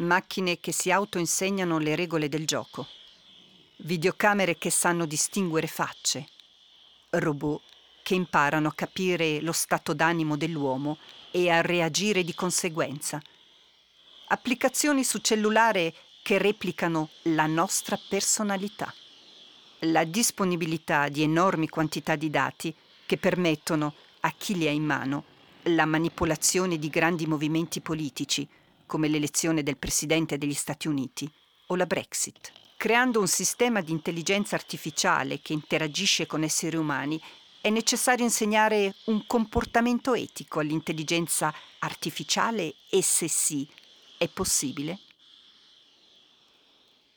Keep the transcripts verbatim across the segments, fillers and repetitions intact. Macchine che si autoinsegnano le regole del gioco. Videocamere che sanno distinguere facce. Robot che imparano a capire lo stato d'animo dell'uomo e a reagire di conseguenza. Applicazioni su cellulare che replicano la nostra personalità. La disponibilità di enormi quantità di dati che permettono a chi li ha in mano la manipolazione di grandi movimenti politici, come l'elezione del presidente degli Stati Uniti o la Brexit, creando un sistema di intelligenza artificiale che interagisce con esseri umani. È necessario insegnare un comportamento etico all'intelligenza artificiale e, se sì, è possibile?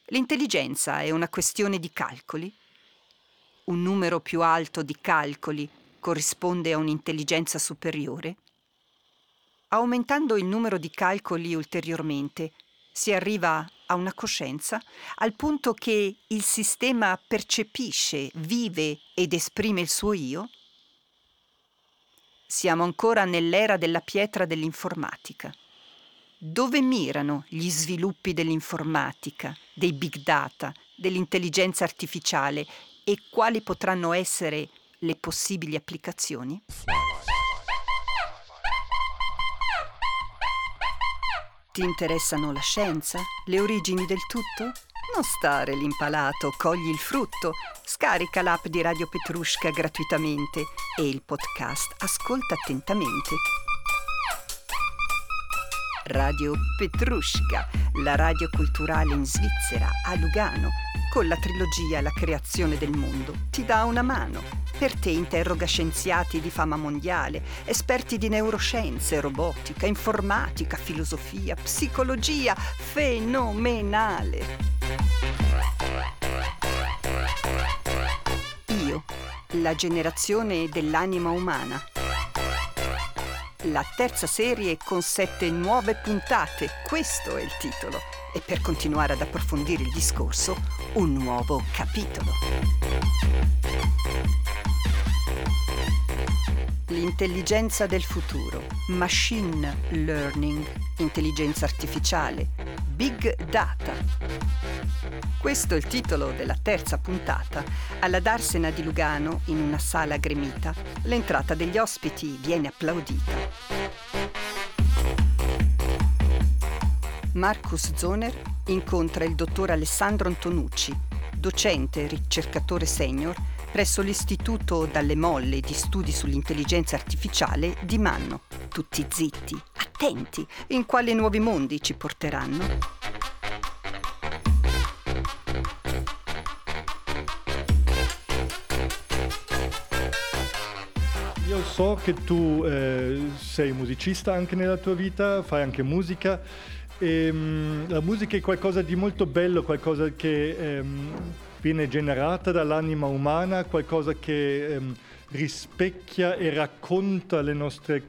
L'intelligenza è una questione di calcoli. Un numero più alto di calcoli corrisponde a un'intelligenza superiore. Aumentando il numero di calcoli ulteriormente, si arriva a una coscienza, al punto che il sistema percepisce, vive ed esprime il suo io? Siamo ancora nell'era della pietra dell'informatica. Dove mirano gli sviluppi dell'informatica, dei big data, dell'intelligenza artificiale e quali potranno essere le possibili applicazioni? Ti interessano la scienza? Le origini del tutto? Non stare l'impalato, cogli il frutto. Scarica l'app di Radio Petrushka gratuitamente e il podcast ascolta attentamente. Radio Petrushka, la radio culturale in Svizzera, a Lugano, con la trilogia La creazione del mondo, ti dà una mano. Per te interroga scienziati di fama mondiale, esperti di neuroscienze, robotica, informatica, filosofia, psicologia, fenomenale. Io, la generazione dell'anima umana. La terza serie con sette nuove puntate, questo è il titolo. E per continuare ad approfondire il discorso, un nuovo capitolo. L'intelligenza del futuro, machine learning, intelligenza artificiale, big data. Questo è il titolo della terza puntata. Alla Darsena di Lugano, in una sala gremita, l'entrata degli ospiti viene applaudita. Marcus Zoner incontra il dottor Alessandro Antonucci, docente ricercatore senior presso l'Istituto Dalle Molle di Studi sull'Intelligenza Artificiale di Manno. Tutti zitti, attenti, in quali nuovi mondi ci porteranno. Io so che tu eh, sei musicista anche nella tua vita, fai anche musica. E, mh, la musica è qualcosa di molto bello, qualcosa che... Ehm, viene generata dall'anima umana, qualcosa che ehm, rispecchia e racconta le nostre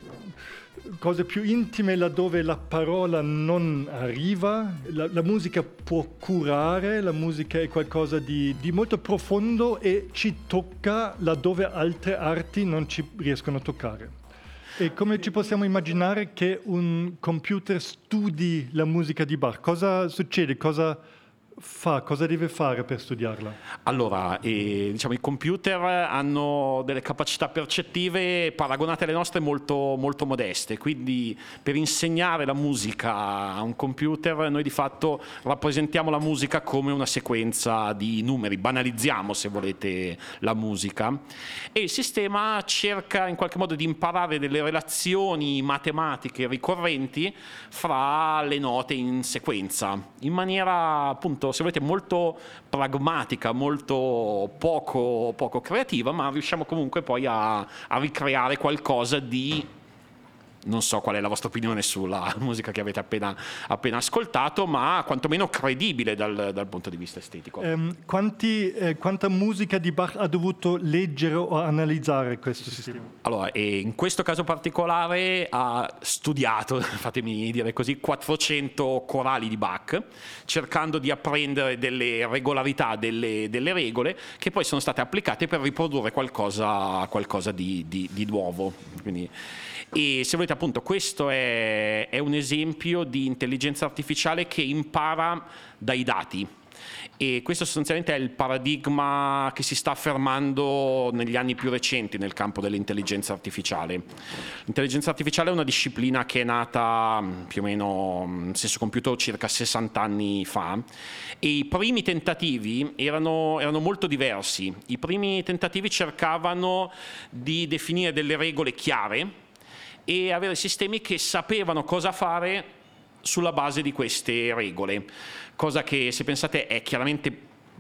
cose più intime laddove la parola non arriva. La, la musica può curare, la musica è qualcosa di, di molto profondo e ci tocca laddove altre arti non ci riescono a toccare. E come ci possiamo immaginare che un computer studi la musica di Bach? Cosa succede? Cosa... fa? Cosa deve fare per studiarla? Allora, eh, diciamo, i computer hanno delle capacità percettive paragonate alle nostre molto, molto modeste, quindi per insegnare la musica a un computer noi di fatto rappresentiamo la musica come una sequenza di numeri, banalizziamo, se volete, la musica, e il sistema cerca in qualche modo di imparare delle relazioni matematiche ricorrenti fra le note in sequenza, in maniera appunto, se volete, molto pragmatica, molto poco, poco creativa, ma riusciamo comunque poi a, a ricreare qualcosa di... Non so qual è la vostra opinione sulla musica che avete appena, appena ascoltato, ma quantomeno credibile dal, dal punto di vista estetico. Um, quanti, eh, quanta musica di Bach ha dovuto leggere o analizzare questo sistema? Allora, e in questo caso particolare ha studiato, fatemi dire così, quattrocento corali di Bach, cercando di apprendere delle regolarità, delle, delle regole, che poi sono state applicate per riprodurre qualcosa, qualcosa di, di, di nuovo. Quindi... E se volete, appunto, questo è, è un esempio di intelligenza artificiale che impara dai dati. E questo sostanzialmente è il paradigma che si sta affermando negli anni più recenti nel campo dell'intelligenza artificiale. L'intelligenza artificiale è una disciplina che è nata più o meno, se si è compiuto, circa sessanta anni fa, e i primi tentativi erano, erano molto diversi. I primi tentativi cercavano di definire delle regole chiare e avere sistemi che sapevano cosa fare sulla base di queste regole, cosa che, se pensate, è chiaramente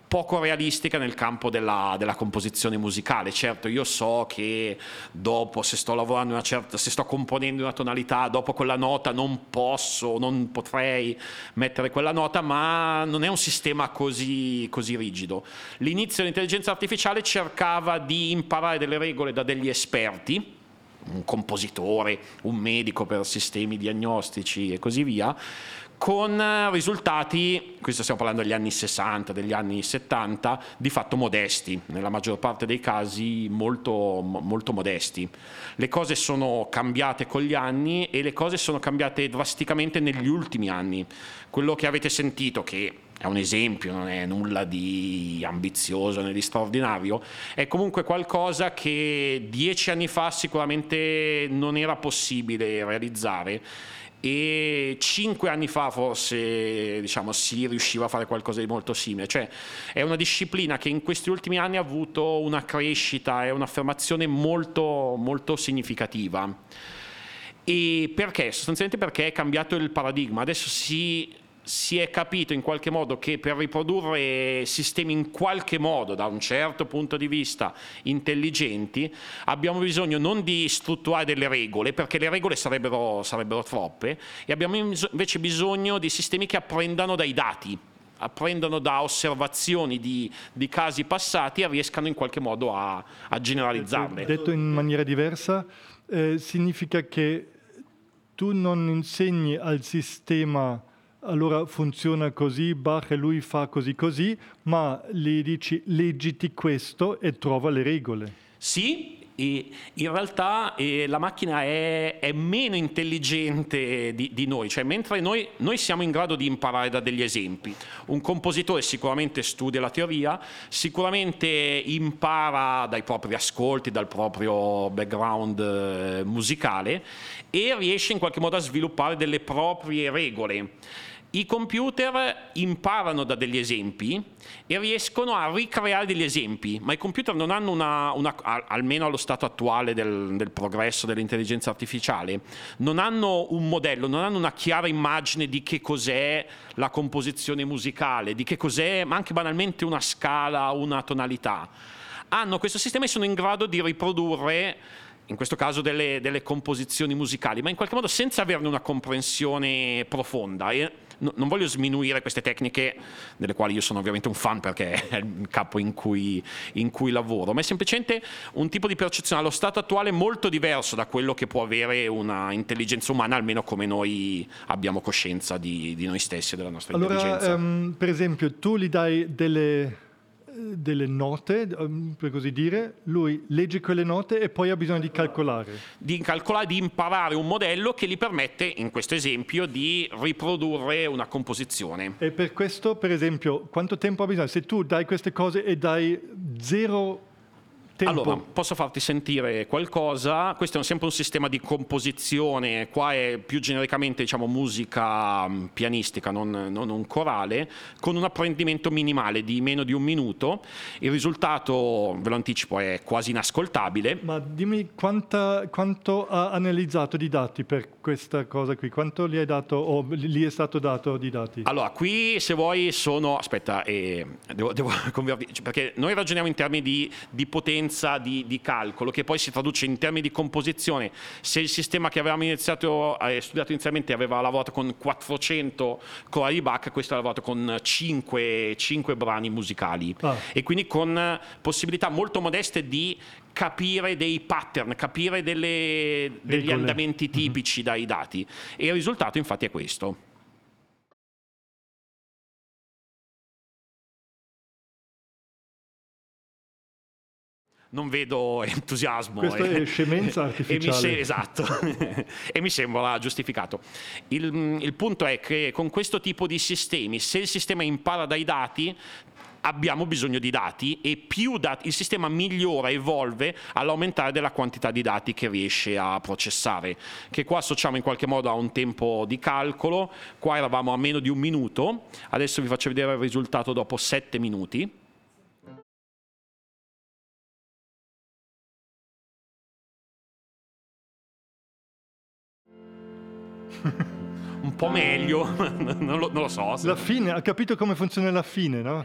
poco realistica nel campo della, della composizione musicale. Certo, io so che dopo, se sto lavorando una certa, se sto componendo una tonalità, dopo quella nota non posso, non potrei mettere quella nota, ma non è un sistema così, così rigido. L'inizio dell'intelligenza artificiale cercava di imparare delle regole da degli esperti, un compositore, un medico per sistemi diagnostici e così via, con risultati, questo stiamo parlando degli anni sessanta, degli anni settanta, di fatto modesti, nella maggior parte dei casi molto, molto modesti. Le cose sono cambiate con gli anni, e le cose sono cambiate drasticamente negli ultimi anni. Quello che avete sentito, che è un esempio, non è nulla di ambizioso né di straordinario, è comunque qualcosa che dieci anni fa sicuramente non era possibile realizzare, e cinque anni fa forse, diciamo, si riusciva a fare qualcosa di molto simile. Cioè, è una disciplina che in questi ultimi anni ha avuto una crescita e un'affermazione molto, molto significativa. E perché? Sostanzialmente perché è cambiato il paradigma. Adesso si... si è capito in qualche modo che per riprodurre sistemi in qualche modo, da un certo punto di vista, intelligenti, abbiamo bisogno non di strutturare delle regole, perché le regole sarebbero, sarebbero troppe, e abbiamo invece bisogno di sistemi che apprendano dai dati, apprendano da osservazioni di, di casi passati e riescano in qualche modo a, a generalizzarle. Detto in maniera diversa, eh, significa che tu non insegni al sistema allora funziona così, Bach e lui fa così così, ma gli dici leggiti questo e trova le regole. Sì, e in realtà eh, la macchina è, è meno intelligente di, di noi, cioè mentre noi, noi siamo in grado di imparare da degli esempi. Un compositore sicuramente studia la teoria, sicuramente impara dai propri ascolti, dal proprio background eh, musicale, e riesce in qualche modo a sviluppare delle proprie regole. I computer imparano da degli esempi e riescono a ricreare degli esempi, ma i computer non hanno una, una almeno allo stato attuale del, del progresso dell'intelligenza artificiale, non hanno un modello, non hanno una chiara immagine di che cos'è la composizione musicale, di che cos'è, ma anche banalmente una scala, una tonalità. Hanno questo sistema e sono in grado di riprodurre, in questo caso, delle, delle composizioni musicali, ma in qualche modo senza averne una comprensione profonda. E no, non voglio sminuire queste tecniche, delle quali io sono ovviamente un fan perché è il campo in cui, in cui lavoro, ma è semplicemente un tipo di percezione allo stato attuale molto diverso da quello che può avere una intelligenza umana, almeno come noi abbiamo coscienza di, di noi stessi e della nostra allora, intelligenza. Um, per esempio, tu gli dai delle... delle note, per così dire, lui legge quelle note e poi ha bisogno di calcolare. Di calcolare, di imparare un modello che gli permette, in questo esempio, di riprodurre una composizione. E per questo, per esempio, quanto tempo ha bisogno? Se tu dai queste cose e dai zero tempo. Allora, posso farti sentire qualcosa? Questo è sempre un sistema di composizione, qua è più genericamente, diciamo, musica pianistica, non, non un corale, con un apprendimento minimale di meno di un minuto. Il risultato, ve lo anticipo, è quasi inascoltabile. Ma dimmi quanta, quanto ha analizzato di dati per questa cosa qui? Quanto gli hai dato o gli è stato dato di dati? Allora, qui se vuoi sono... Aspetta, eh, devo, devo convertirci, perché noi ragioniamo in termini di, di potenza, Di, di calcolo, che poi si traduce in termini di composizione. Se il sistema che avevamo iniziato, eh, studiato inizialmente aveva lavorato con quattrocento corali di Bach, questo ha lavorato con cinque brani musicali, ah. E quindi con possibilità molto modeste di capire dei pattern, capire delle, degli andamenti tipici mm-hmm. dai dati, e il risultato infatti è questo. non vedo entusiasmo. Questa è scemenza artificiale. E mi se- esatto, e mi sembra giustificato. Il, il punto è che con questo tipo di sistemi, se il sistema impara dai dati, abbiamo bisogno di dati, e più dati, il sistema migliora, evolve all'aumentare della quantità di dati che riesce a processare, che qua associamo in qualche modo a un tempo di calcolo. Qua eravamo a meno di un minuto, adesso vi faccio vedere il risultato dopo sette minuti. Un po' meglio, non lo, non lo so. La fine, ha capito come funziona la fine, no?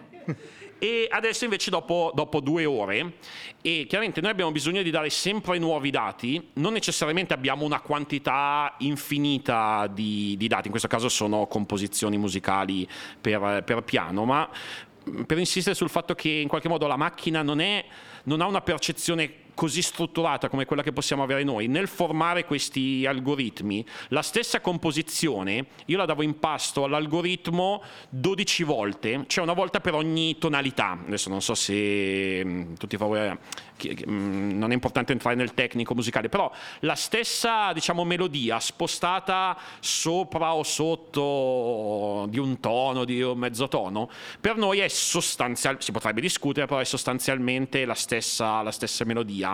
E adesso invece dopo, dopo due ore, e chiaramente noi abbiamo bisogno di dare sempre nuovi dati, non necessariamente abbiamo una quantità infinita di, di dati, in questo caso sono composizioni musicali per, per piano, ma per insistere sul fatto che in qualche modo la macchina non è, non ha una percezione così strutturata come quella che possiamo avere noi. Nel formare questi algoritmi, la stessa composizione io la davo in pasto all'algoritmo dodici volte, cioè una volta per ogni tonalità. Adesso non so se tutti favore, non è importante entrare nel tecnico musicale, però la stessa, diciamo, melodia spostata sopra o sotto di un tono, di un mezzotono, per noi è sostanzialmente, si potrebbe discutere, però è sostanzialmente la stessa, la stessa melodia.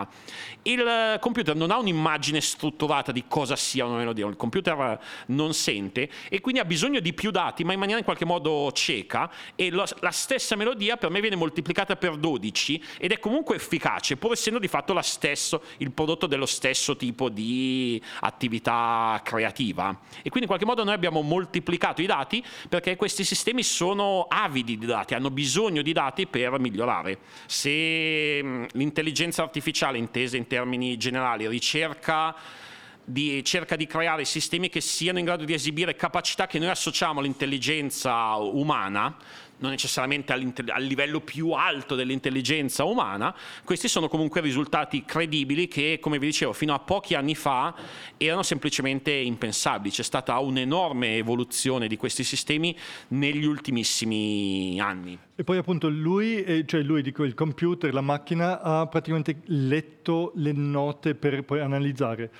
Il computer non ha un'immagine strutturata di cosa sia una melodia, il computer non sente e quindi ha bisogno di più dati, ma in maniera in qualche modo cieca, e lo, la stessa melodia per me viene moltiplicata per dodici ed è comunque efficace, pur essendo di fatto la stesso, il prodotto dello stesso tipo di attività creativa. E quindi in qualche modo noi abbiamo moltiplicato i dati, perché questi sistemi sono avidi di dati, hanno bisogno di dati per migliorare. Se l'intelligenza artificiale, intesa in termini generali, ricerca di, cerca di creare sistemi che siano in grado di esibire capacità che noi associamo all'intelligenza umana, non necessariamente al livello più alto dell'intelligenza umana, questi sono comunque risultati credibili che, come vi dicevo, fino a pochi anni fa erano semplicemente impensabili. C'è stata un'enorme evoluzione di questi sistemi negli ultimissimi anni. E poi appunto lui, cioè lui dico il computer, la macchina, ha praticamente letto le note per poi analizzare.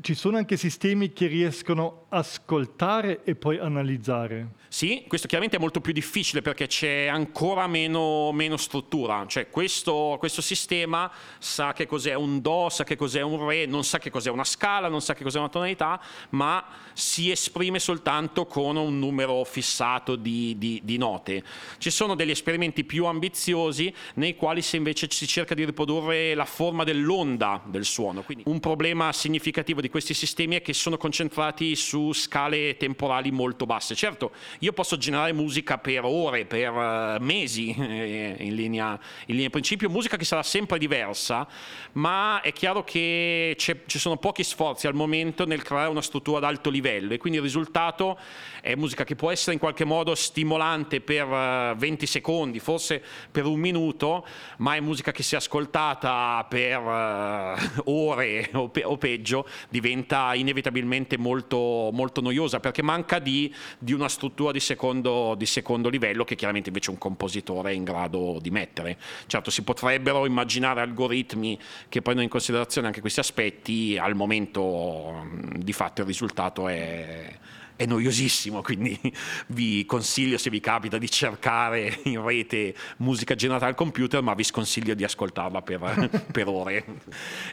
Ci sono anche sistemi che riescono a ascoltare e poi analizzare. Sì, questo chiaramente è molto più difficile perché c'è ancora meno, meno struttura. Cioè questo, questo sistema sa che cos'è un do, sa che cos'è un re, non sa che cos'è una scala, non sa che cos'è una tonalità, ma si esprime soltanto con un numero fissato di, di, di note. Ci sono degli esperimenti più ambiziosi nei quali se invece si cerca di riprodurre la forma dell'onda del suono. Quindi un problema significativo di questi sistemi è che sono concentrati su scale temporali molto basse. Certo, io posso generare musica per ore, per mesi, eh, in linea in linea principio, musica che sarà sempre diversa, ma è chiaro che ci sono pochi sforzi al momento nel creare una struttura ad alto livello, e quindi il risultato è musica che può essere in qualche modo stimolante per venti secondi, forse per un minuto, ma è musica che se ascoltata per eh, ore o, pe- o peggio diventa inevitabilmente molto, molto noiosa, perché manca di, di una struttura di secondo, di secondo livello che chiaramente invece un compositore è in grado di mettere. Certo, si potrebbero immaginare algoritmi che prendono in considerazione anche questi aspetti, al momento di fatto il risultato è, è noiosissimo, quindi vi consiglio, se vi capita, di cercare in rete musica generata al computer, ma vi sconsiglio di ascoltarla per, per ore.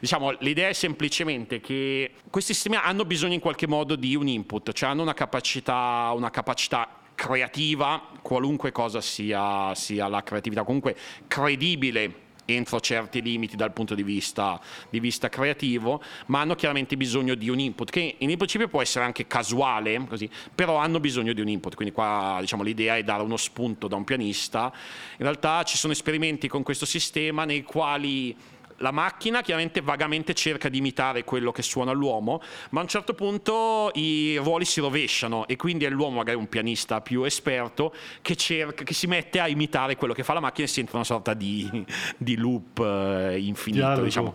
Diciamo, l'idea è semplicemente che questi sistemi hanno bisogno in qualche modo di un input, cioè hanno una capacità, una capacità creativa, qualunque cosa sia, sia la creatività, comunque credibile entro certi limiti dal punto di vista, di vista creativo, ma hanno chiaramente bisogno di un input, che in principio può essere anche casuale, così, però hanno bisogno di un input. Quindi qua, diciamo, l'idea è dare uno spunto da un pianista. In realtà ci sono esperimenti con questo sistema nei quali la macchina chiaramente vagamente cerca di imitare quello che suona l'uomo, ma a un certo punto i ruoli si rovesciano e quindi è l'uomo, magari un pianista più esperto, che cerca, che si mette a imitare quello che fa la macchina, e si entra in una sorta di, di loop eh, infinito. Diciamo.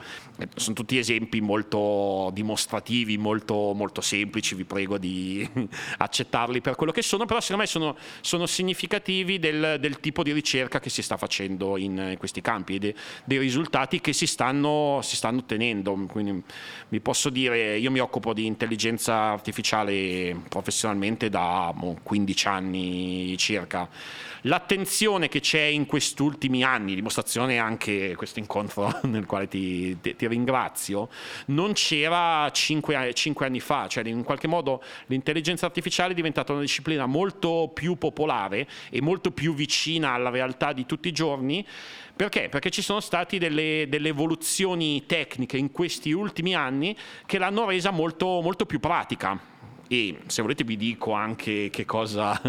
Sono tutti esempi molto dimostrativi, molto, molto semplici, vi prego di accettarli per quello che sono, però secondo me sono, sono significativi del, del tipo di ricerca che si sta facendo in, in questi campi e de, dei risultati che si stanno, si stanno ottenendo. Quindi vi posso dire, io mi occupo di intelligenza artificiale professionalmente da quindici anni circa. L'attenzione che c'è in questi ultimi anni, dimostrazione anche questo incontro nel quale ti, ti, ti ringrazio, non c'era cinque anni fa, cioè in qualche modo l'intelligenza artificiale è diventata una disciplina molto più popolare e molto più vicina alla realtà di tutti i giorni. Perché? Perché ci sono state delle, delle evoluzioni tecniche in questi ultimi anni che l'hanno resa molto, molto più pratica. E se volete vi dico anche che cosa,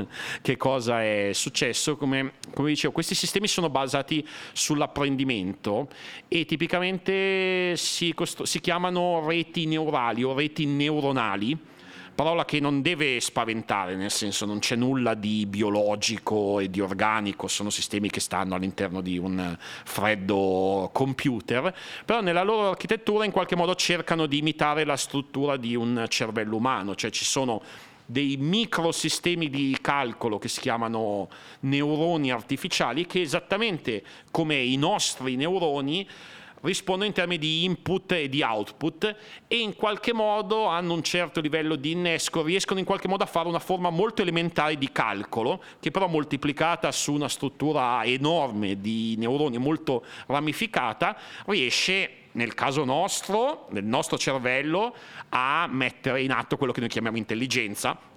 che cosa è successo. Come, come dicevo, questi sistemi sono basati sull'apprendimento e tipicamente si, costru- si chiamano reti neurali o reti neuronali, parola che non deve spaventare, nel senso non c'è nulla di biologico e di organico, sono sistemi che stanno all'interno di un freddo computer, però nella loro architettura in qualche modo cercano di imitare la struttura di un cervello umano, cioè ci sono dei microsistemi di calcolo che si chiamano neuroni artificiali che esattamente come i nostri neuroni rispondono in termini di input e di output e in qualche modo hanno un certo livello di innesco, riescono in qualche modo a fare una forma molto elementare di calcolo che però moltiplicata su una struttura enorme di neuroni molto ramificata riesce, nel caso nostro, nel nostro cervello, a mettere in atto quello che noi chiamiamo intelligenza.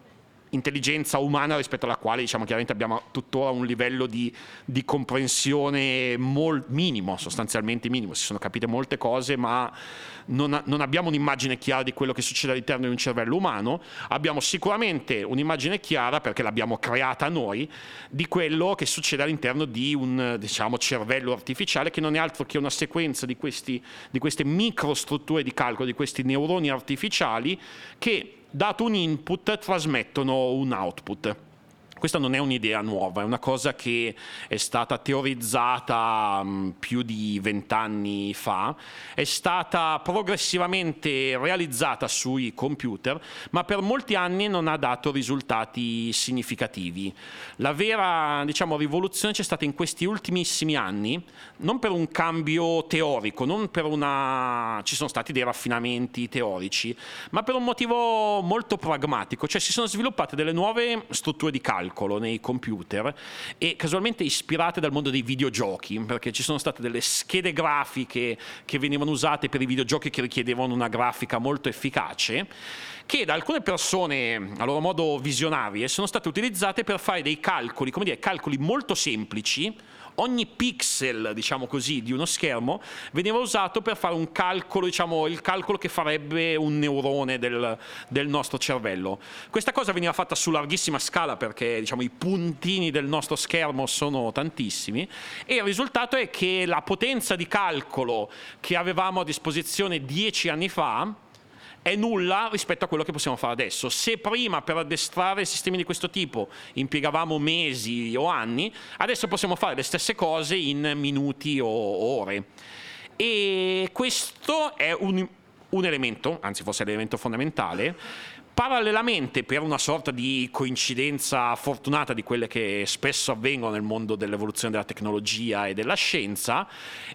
Intelligenza umana rispetto alla quale, diciamo, chiaramente abbiamo tuttora un livello di, di comprensione mol, minimo, sostanzialmente minimo. Si sono capite molte cose, ma non, non abbiamo un'immagine chiara di quello che succede all'interno di un cervello umano. Abbiamo sicuramente un'immagine chiara, perché l'abbiamo creata noi, di quello che succede all'interno di un, diciamo, cervello artificiale, che non è altro che una sequenza di, questi, di queste microstrutture di calcolo, di questi neuroni artificiali che, dato un input, trasmettono un output. Questa non è un'idea nuova, è una cosa che è stata teorizzata più di vent'anni fa, è stata progressivamente realizzata sui computer, ma per molti anni non ha dato risultati significativi. La vera, diciamo, rivoluzione c'è stata in questi ultimissimi anni, non per un cambio teorico, non per una... ci sono stati dei raffinamenti teorici, ma per un motivo molto pragmatico, cioè si sono sviluppate delle nuove strutture di calcolo nei computer e casualmente ispirate dal mondo dei videogiochi, perché ci sono state delle schede grafiche che venivano usate per i videogiochi che richiedevano una grafica molto efficace, che da alcune persone a loro modo visionarie sono state utilizzate per fare dei calcoli, come dire, calcoli molto semplici. Ogni pixel, diciamo così, di uno schermo veniva usato per fare un calcolo, diciamo il calcolo che farebbe un neurone del, del nostro cervello. Questa cosa veniva fatta su larghissima scala perché, diciamo, i puntini del nostro schermo sono tantissimi e il risultato è che la potenza di calcolo che avevamo a disposizione dieci anni fa è nulla rispetto a quello che possiamo fare adesso. Se prima per addestrare sistemi di questo tipo impiegavamo mesi o anni, adesso possiamo fare le stesse cose in minuti o ore. E questo è un, un elemento, anzi forse è l'elemento fondamentale. Parallelamente, per una sorta di coincidenza fortunata di quelle che spesso avvengono nel mondo dell'evoluzione della tecnologia e della scienza,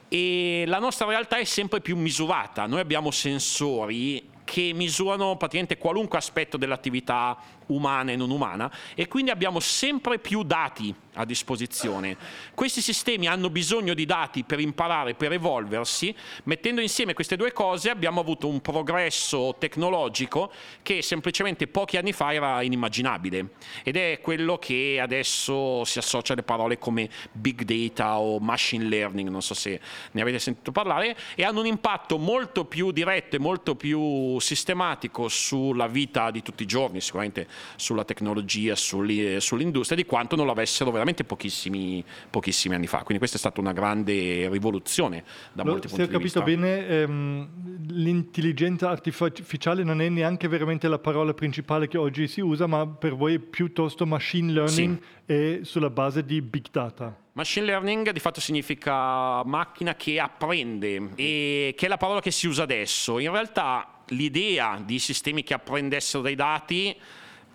e la nostra realtà è sempre più misurata. Noi abbiamo sensori che misurano praticamente qualunque aspetto dell'attività umana e non umana e quindi abbiamo sempre più dati a disposizione. Questi sistemi hanno bisogno di dati per imparare, per evolversi. Mettendo insieme queste due cose abbiamo avuto un progresso tecnologico che semplicemente pochi anni fa era inimmaginabile ed è quello che adesso si associa alle parole come big data o machine learning, non so se ne avete sentito parlare, e hanno un impatto molto più diretto e molto più sistematico sulla vita di tutti i giorni, sicuramente sulla tecnologia, sull'industria, di quanto non l'avessero veramente pochissimi, pochissimi anni fa. Quindi questa è stata una grande rivoluzione da no, molti punti di vista. Se ho capito bene, ehm, l'intelligenza artificiale non è neanche veramente la parola principale che oggi si usa, ma per voi è piuttosto machine learning, sì, e sulla base di big data. Machine learning di fatto significa macchina che apprende, e che è la parola che si usa adesso. In realtà l'idea di sistemi che apprendessero dai dati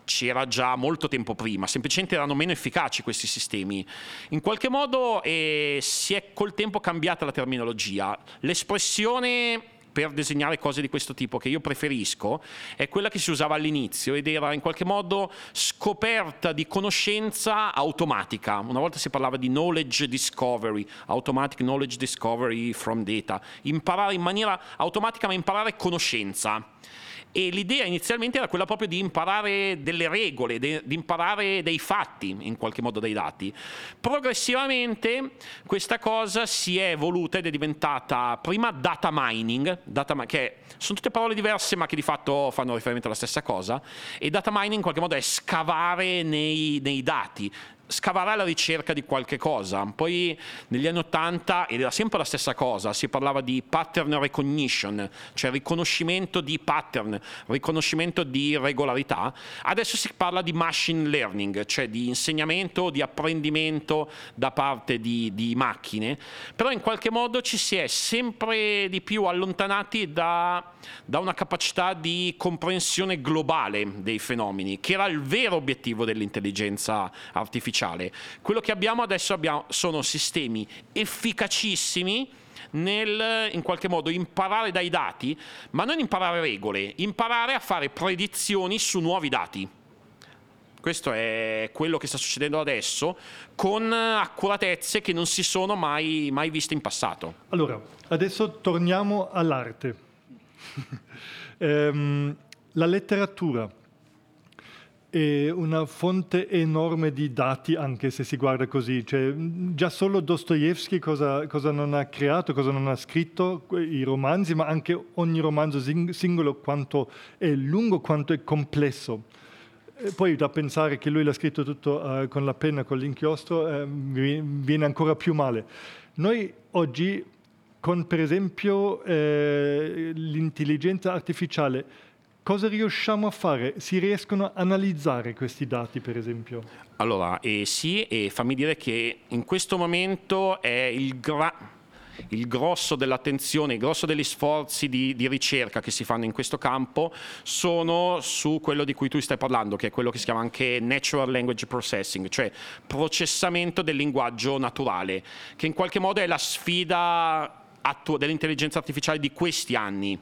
c'era già molto tempo prima, semplicemente erano meno efficaci questi sistemi. In qualche modo eh, si è col tempo cambiata la terminologia. L'espressione per disegnare cose di questo tipo che io preferisco è quella che si usava all'inizio ed era in qualche modo scoperta di conoscenza automatica. Una volta si parlava di knowledge discovery, automatic knowledge discovery from data, imparare in maniera automatica ma imparare conoscenza. E l'idea inizialmente era quella proprio di imparare delle regole, de, di imparare dei fatti, in qualche modo dei dati. Progressivamente questa cosa si è evoluta ed è diventata prima data mining, data, che sono tutte parole diverse ma che di fatto fanno riferimento alla stessa cosa, e data mining in qualche modo è scavare nei, nei dati, scavare alla ricerca di qualche cosa. Poi negli anni ottanta, ed era sempre la stessa cosa, si parlava di pattern recognition, cioè riconoscimento di pattern, riconoscimento di regolarità. Adesso si parla di machine learning, cioè di insegnamento, di apprendimento da parte di, di macchine, però in qualche modo ci si è sempre di più allontanati da, da una capacità di comprensione globale dei fenomeni, che era il vero obiettivo dell'intelligenza artificiale. Quello che abbiamo adesso abbiamo, sono sistemi efficacissimi nel, in qualche modo, imparare dai dati, ma non imparare regole, imparare a fare predizioni su nuovi dati. Questo è quello che sta succedendo adesso, con accuratezze che non si sono mai, mai viste in passato. Allora, adesso torniamo all'arte. ehm, la letteratura è una fonte enorme di dati, anche se si guarda così, cioè già solo Dostoevskij cosa, cosa non ha creato, cosa non ha scritto, i romanzi, ma anche ogni romanzo sing- singolo, quanto è lungo, quanto è complesso. E poi da pensare che lui l'ha scritto tutto uh, con la penna, con l'inchiostro, uh, viene ancora più male. Noi oggi, con per esempio eh, l'intelligenza artificiale, cosa riusciamo a fare? Si riescono a analizzare questi dati, per esempio? Allora, eh, sì, e fammi dire che in questo momento è il gra... il grosso dell'attenzione, il grosso degli sforzi di, di ricerca che si fanno in questo campo sono su quello di cui tu stai parlando, che è quello che si chiama anche natural language processing, cioè processamento del linguaggio naturale, che in qualche modo è la sfida attu- dell'intelligenza artificiale di questi anni.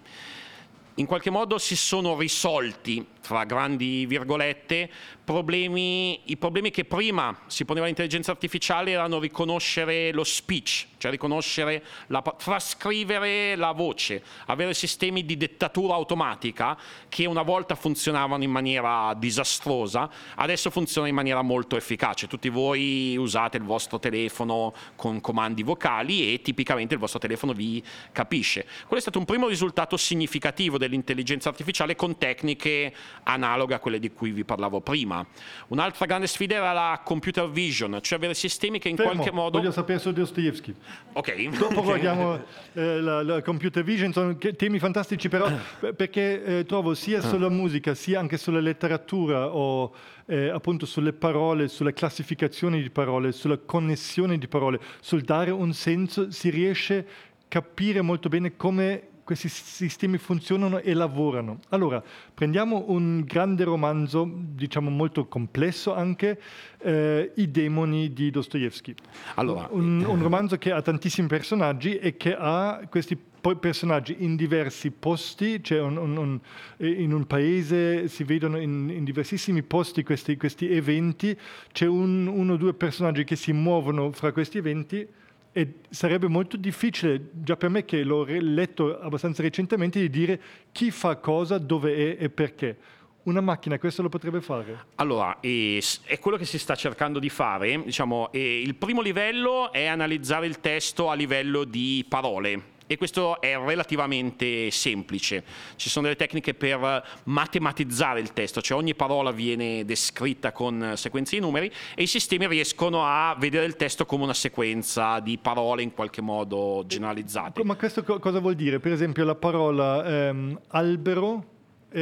In qualche modo si sono risolti, tra grandi virgolette, problemi, i problemi che prima si poneva l'intelligenza artificiale erano riconoscere lo speech, cioè riconoscere, la, trascrivere la voce, avere sistemi di dettatura automatica che una volta funzionavano in maniera disastrosa, adesso funzionano in maniera molto efficace. Tutti voi usate il vostro telefono con comandi vocali e tipicamente il vostro telefono vi capisce. Quello è stato un primo risultato significativo dell'intelligenza artificiale con tecniche analoga a quelle di cui vi parlavo prima. Un'altra grande sfida era la computer vision, cioè avere sistemi che in Fermo, qualche modo... voglio sapere su Dostoevskij. Ok. Dopo guardiamo eh, la, la computer vision, sono temi fantastici però, perché eh, trovo sia sulla musica, sia anche sulla letteratura o eh, appunto sulle parole, sulla classificazione di parole, sulla connessione di parole, sul dare un senso, si riesce a capire molto bene come questi sistemi funzionano e lavorano. Allora, prendiamo un grande romanzo, diciamo molto complesso anche, eh, I demoni di Dostoevskij. Allora, un, un romanzo che ha tantissimi personaggi e che ha questi personaggi in diversi posti, cioè un, un, un, in un paese si vedono in, in diversissimi posti questi, questi eventi, c'è un, uno o due personaggi che si muovono fra questi eventi. E sarebbe molto difficile, già per me che l'ho letto abbastanza recentemente, di dire chi fa cosa, dove è e perché. Una macchina questo lo potrebbe fare? Allora, eh, è quello che si sta cercando di fare. Diciamo, eh, il primo livello è analizzare il testo a livello di parole. E questo è relativamente semplice. Ci sono delle tecniche per matematizzare il testo, cioè ogni parola viene descritta con sequenze di numeri e i sistemi riescono a vedere il testo come una sequenza di parole in qualche modo generalizzate. Ma questo co- cosa vuol dire? Per esempio la parola ehm, albero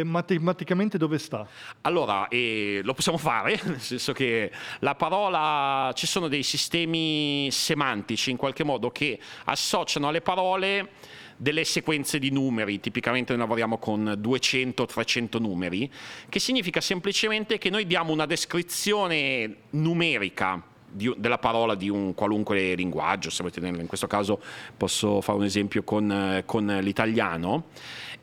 matematicamente dove sta? Allora, eh, lo possiamo fare, nel senso che la parola, ci sono dei sistemi semantici in qualche modo che associano alle parole delle sequenze di numeri, tipicamente noi lavoriamo con duecento trecento numeri, che significa semplicemente che noi diamo una descrizione numerica Di, della parola di un qualunque linguaggio, se volete, in questo caso posso fare un esempio con, con l'italiano,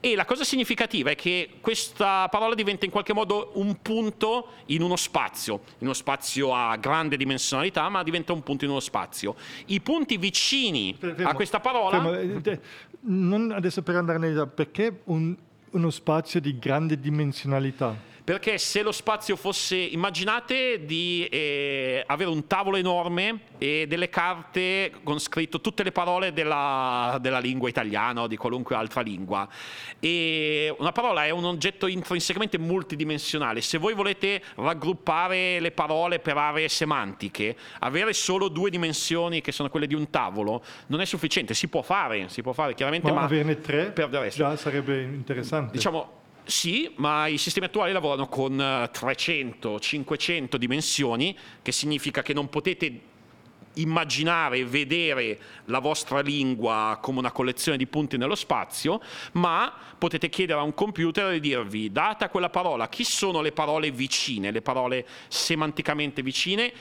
e la cosa significativa è che questa parola diventa in qualche modo un punto in uno spazio, in uno spazio a grande dimensionalità, ma diventa un punto in uno spazio. I punti vicini fermo, a questa parola... Fermo, non adesso per andare nella... perché un, uno spazio di grande dimensionalità? Perché se lo spazio fosse, immaginate di eh, avere un tavolo enorme e delle carte con scritto tutte le parole della, della lingua italiana o di qualunque altra lingua, e una parola è un oggetto intrinsecamente multidimensionale. Se voi volete raggruppare le parole per aree semantiche, avere solo due dimensioni che sono quelle di un tavolo non è sufficiente. Si può fare, si può fare chiaramente, ma, ma averne tre già sarebbe interessante, diciamo. Sì, ma i sistemi attuali lavorano con trecento cinquecento dimensioni, che significa che non potete immaginare e vedere la vostra lingua come una collezione di punti nello spazio, ma potete chiedere a un computer di dirvi, data quella parola, chi sono le parole vicine, le parole semanticamente vicine,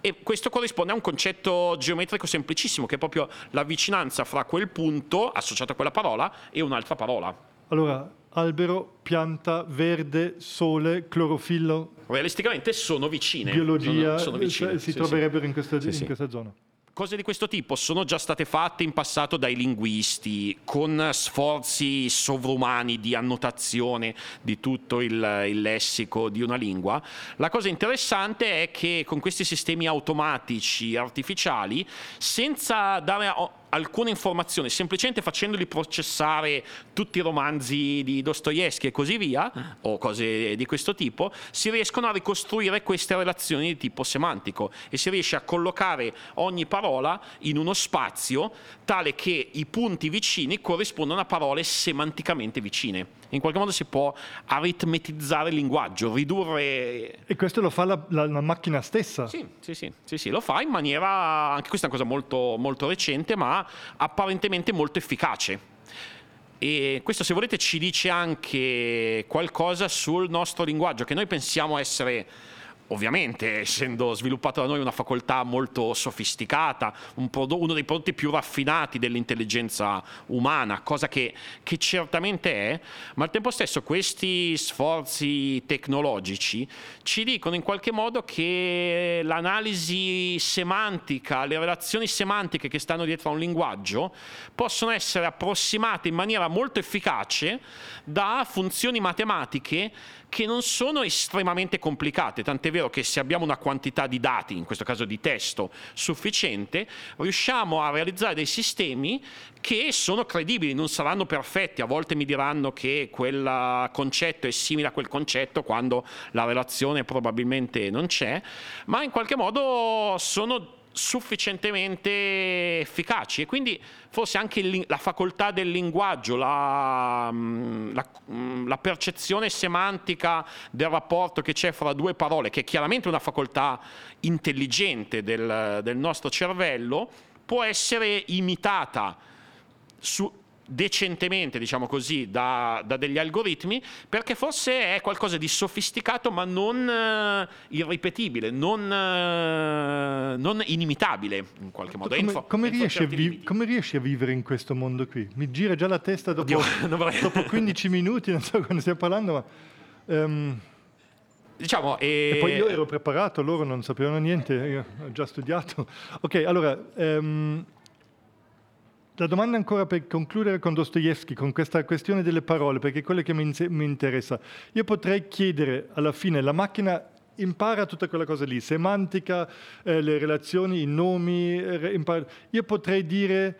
e questo corrisponde a un concetto geometrico semplicissimo, che è proprio la vicinanza fra quel punto associato a quella parola e un'altra parola. Allora... albero, pianta, verde, sole, clorofillo. Realisticamente sono vicine. Biologia, sono, sono vicine. Si sì, troverebbero sì. in, questa, sì, in sì. questa zona. Cose di questo tipo sono già state fatte in passato dai linguisti, con sforzi sovrumani di annotazione di tutto il, il lessico di una lingua. La cosa interessante è che con questi sistemi automatici, artificiali, senza dare alcune informazioni, semplicemente facendoli processare tutti i romanzi di Dostoevskij e così via, o cose di questo tipo, si riescono a ricostruire queste relazioni di tipo semantico, e si riesce a collocare ogni parola in uno spazio tale che i punti vicini corrispondono a parole semanticamente vicine. In qualche modo si può aritmetizzare il linguaggio, ridurre... E questo lo fa la, la, la macchina stessa? Sì, sì, sì, sì, sì, lo fa in maniera... Anche questa è una cosa molto, molto recente, ma apparentemente molto efficace. E questo, se volete, ci dice anche qualcosa sul nostro linguaggio, che noi pensiamo essere... Ovviamente, essendo sviluppato da noi una facoltà molto sofisticata, un prodotto, uno dei prodotti più raffinati dell'intelligenza umana, cosa che, che certamente è, ma al tempo stesso questi sforzi tecnologici ci dicono in qualche modo che l'analisi semantica, le relazioni semantiche che stanno dietro a un linguaggio possono essere approssimate in maniera molto efficace da funzioni matematiche che non sono estremamente complicate, tant'è vero che se abbiamo una quantità di dati, in questo caso di testo, sufficiente, riusciamo a realizzare dei sistemi che sono credibili, non saranno perfetti. A volte mi diranno che quel concetto è simile a quel concetto quando la relazione probabilmente non c'è, ma in qualche modo sono sufficientemente efficaci, e quindi forse anche il, la facoltà del linguaggio, la, la, la percezione semantica del rapporto che c'è fra due parole, che è chiaramente una facoltà intelligente del, del nostro cervello, può essere imitata su, decentemente, diciamo così, da, da degli algoritmi, perché forse è qualcosa di sofisticato ma non eh, irripetibile, non, eh, non inimitabile in qualche modo. Come, info, come, riesci vi, come riesci a vivere in questo mondo qui? Mi gira già la testa dopo, Oddio, vorrei... dopo quindici minuti, non so quando stiamo parlando, ma... Um... Diciamo, e... e poi io ero preparato, loro non sapevano niente, io ho già studiato. Ok, allora... Um... La domanda ancora per concludere con Dostoevskij, con questa questione delle parole, perché è quella che mi, in- mi interessa. Io potrei chiedere alla fine, la macchina impara tutta quella cosa lì, semantica, eh, le relazioni, i nomi, eh, impara. Io potrei dire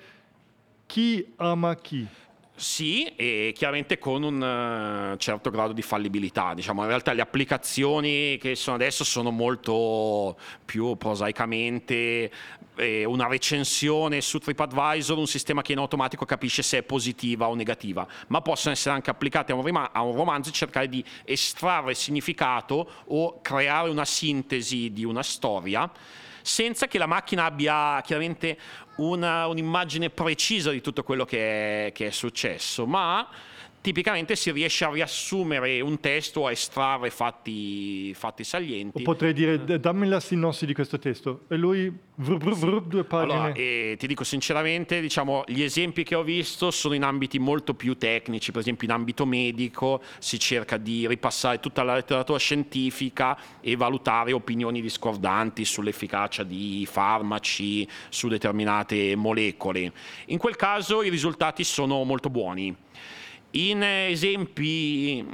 chi ama chi. Sì, e chiaramente con un certo grado di fallibilità. Diciamo, in realtà le applicazioni che sono adesso sono molto più prosaicamente eh, una recensione su TripAdvisor, un sistema che in automatico capisce se è positiva o negativa, ma possono essere anche applicate a un, rim- a un romanzo e cercare di estrarre significato o creare una sintesi di una storia, senza che la macchina abbia chiaramente una, un'immagine precisa di tutto quello che è, che è successo, ma tipicamente si riesce a riassumere un testo, a estrarre fatti, fatti salienti. O potrei dire, dammi la sinossi di questo testo. E lui, vr, vr, vr, due pagine. Allora, eh, ti dico sinceramente, diciamo, gli esempi che ho visto sono in ambiti molto più tecnici. Per esempio in ambito medico si cerca di ripassare tutta la letteratura scientifica e valutare opinioni discordanti sull'efficacia di farmaci, su determinate molecole. In quel caso i risultati sono molto buoni. In esempi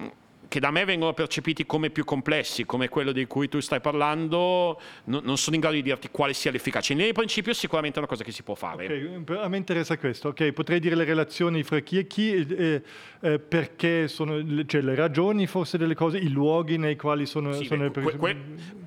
che da me vengono percepiti come più complessi, come quello di cui tu stai parlando, no, non sono in grado di dirti quale sia l'efficacia. In linea di principio sicuramente è una cosa che si può fare. Okay, a me interessa questo. Okay, potrei dire le relazioni fra chi e chi, eh, eh, perché sono, cioè, le ragioni forse delle cose, i luoghi nei quali sono... Sì, sono beh, le... que, que,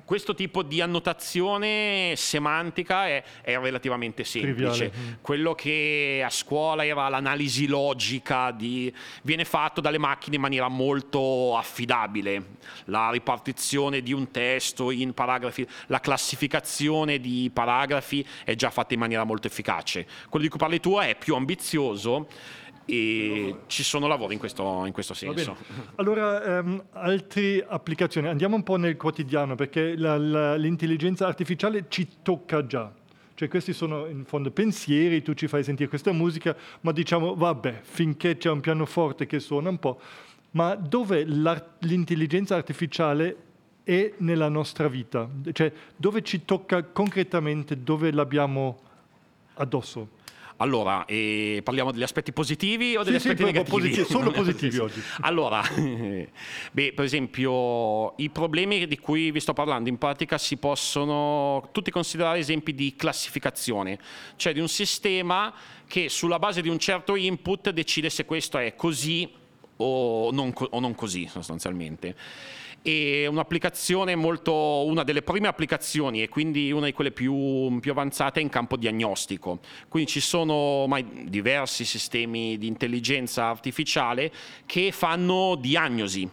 questo tipo di annotazione semantica è, è relativamente semplice. Mm. Quello che a scuola era l'analisi logica di, viene fatto dalle macchine in maniera molto affidabile, la ripartizione di un testo in paragrafi, la classificazione di paragrafi è già fatta in maniera molto efficace. Quello di cui parli tu è più ambizioso e ci sono lavori in questo, in questo senso. Allora, um, altre applicazioni, andiamo un po' nel quotidiano, perché la, la, l'intelligenza artificiale ci tocca già. Cioè questi sono in fondo pensieri, tu ci fai sentire questa musica, ma diciamo vabbè, finché c'è un pianoforte che suona un po'. Ma dove l'intelligenza artificiale è nella nostra vita? Cioè, dove ci tocca concretamente, dove l'abbiamo addosso? Allora, eh, parliamo degli aspetti positivi o degli sì, aspetti sì, negativi? Positivi, solo positivi oggi. Allora, beh, per esempio, i problemi di cui vi sto parlando in pratica si possono tutti considerare esempi di classificazione, cioè di un sistema che sulla base di un certo input decide se questo è così o non, o non così, sostanzialmente. E un'applicazione molto, una delle prime applicazioni e quindi una di quelle più, più avanzate è in campo diagnostico. Quindi ci sono ormai diversi sistemi di intelligenza artificiale che fanno diagnosi.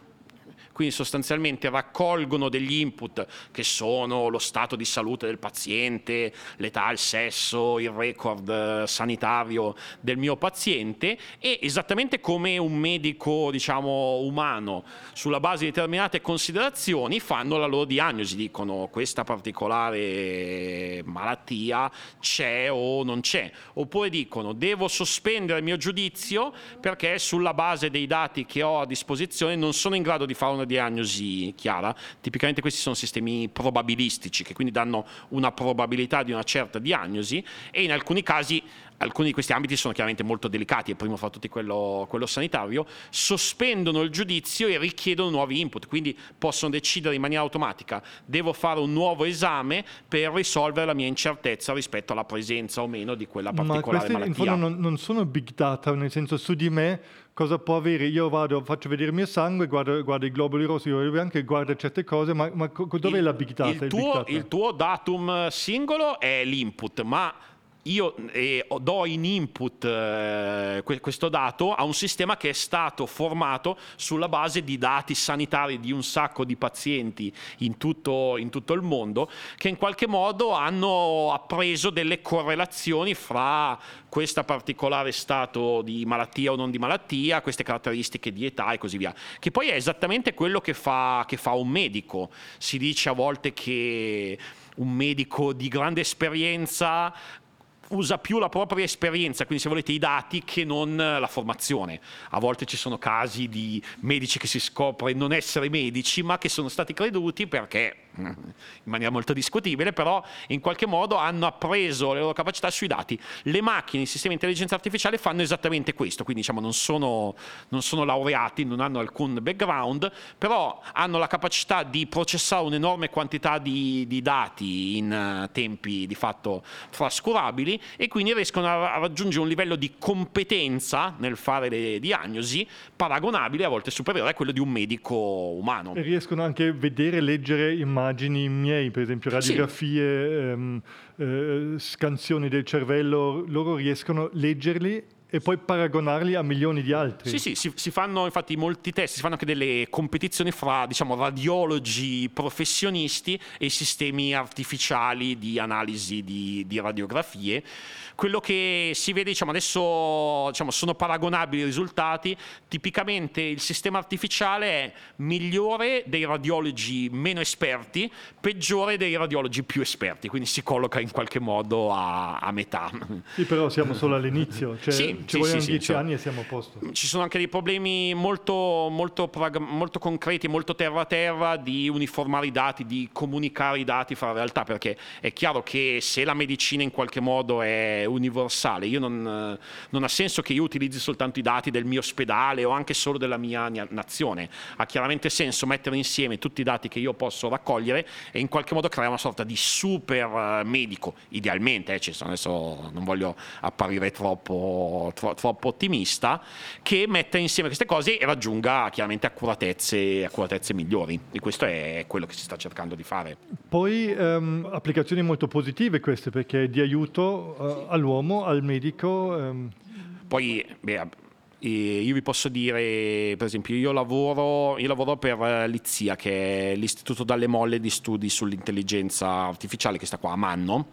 Quindi sostanzialmente raccolgono degli input che sono lo stato di salute del paziente, l'età, il sesso, il record sanitario del mio paziente e esattamente come un medico, diciamo, umano, sulla base di determinate considerazioni fanno la loro diagnosi, dicono questa particolare malattia c'è o non c'è, oppure dicono devo sospendere il mio giudizio perché sulla base dei dati che ho a disposizione non sono in grado di fare una diagnosi chiara. Tipicamente questi sono sistemi probabilistici che quindi danno una probabilità di una certa diagnosi e in alcuni casi, alcuni di questi ambiti sono chiaramente molto delicati e primo fra tutti quello, quello sanitario, sospendono il giudizio e richiedono nuovi input, quindi possono decidere in maniera automatica devo fare un nuovo esame per risolvere la mia incertezza rispetto alla presenza o meno di quella particolare malattia. Ma questi in fondo non, non sono big data, nel senso su di me cosa può avere? Io vado, faccio vedere il mio sangue, guardo, guardo i globuli rossi, anche guardo certe cose, ma, ma dov'è il, la big data? Il, il, tuo, big data? Il tuo datum singolo è l'input, ma io eh, do in input eh, questo dato a un sistema che è stato formato sulla base di dati sanitari di un sacco di pazienti in tutto, in tutto il mondo, che in qualche modo hanno appreso delle correlazioni fra questo particolare stato di malattia o non di malattia, queste caratteristiche di età e così via, che poi è esattamente quello che fa, che fa un medico. Si dice a volte che un medico di grande esperienza usa più la propria esperienza, quindi se volete i dati, che non la formazione. A volte ci sono casi di medici che si scopre non essere medici, ma che sono stati creduti perché, in maniera molto discutibile, però in qualche modo hanno appreso le loro capacità sui dati. Le macchine, i sistemi di intelligenza artificiale fanno esattamente questo, quindi diciamo non sono, non sono laureati, non hanno alcun background, però hanno la capacità di processare un'enorme quantità di, di dati in tempi di fatto trascurabili e quindi riescono a raggiungere un livello di competenza nel fare le diagnosi paragonabile, a volte superiore a quello di un medico umano. E riescono anche a vedere e leggere immagini miei, per esempio radiografie, sì. ehm, eh, scansioni del cervello, loro riescono a leggerli e poi paragonarli a milioni di altri. Sì, sì, si, si fanno infatti molti test, si fanno anche delle competizioni fra, diciamo, radiologi professionisti e sistemi artificiali di analisi di, di radiografie. Quello che si vede, diciamo, adesso, diciamo, sono paragonabili i risultati. Tipicamente il sistema artificiale è migliore dei radiologi meno esperti, peggiore dei radiologi più esperti, quindi si colloca in qualche modo a, a metà. Sì, però siamo solo all'inizio, cioè sì, ci sì, vogliono sì, dieci sì, anni e siamo a posto. Ci sono anche dei problemi molto, molto, molto concreti, molto terra a terra, di uniformare i dati, di comunicare i dati fra realtà, perché è chiaro che se la medicina in qualche modo è universale, io non, non ha senso che io utilizzi soltanto i dati del mio ospedale o anche solo della mia nazione. Ha chiaramente senso mettere insieme tutti i dati che io posso raccogliere e in qualche modo creare una sorta di super medico, idealmente, eh, ci sono, adesso non voglio apparire troppo, tro, troppo ottimista, che metta insieme queste cose e raggiunga chiaramente accuratezze, accuratezze migliori, e questo è quello che si sta cercando di fare. Poi ehm, applicazioni molto positive queste, perché è di aiuto eh, all'uomo, al medico. Ehm. Poi beh, E io vi posso dire, per esempio, io lavoro, io lavoro per l'I Z I A, che è l'Istituto Dalle Molle di Studi sull'Intelligenza Artificiale, che sta qua a Manno,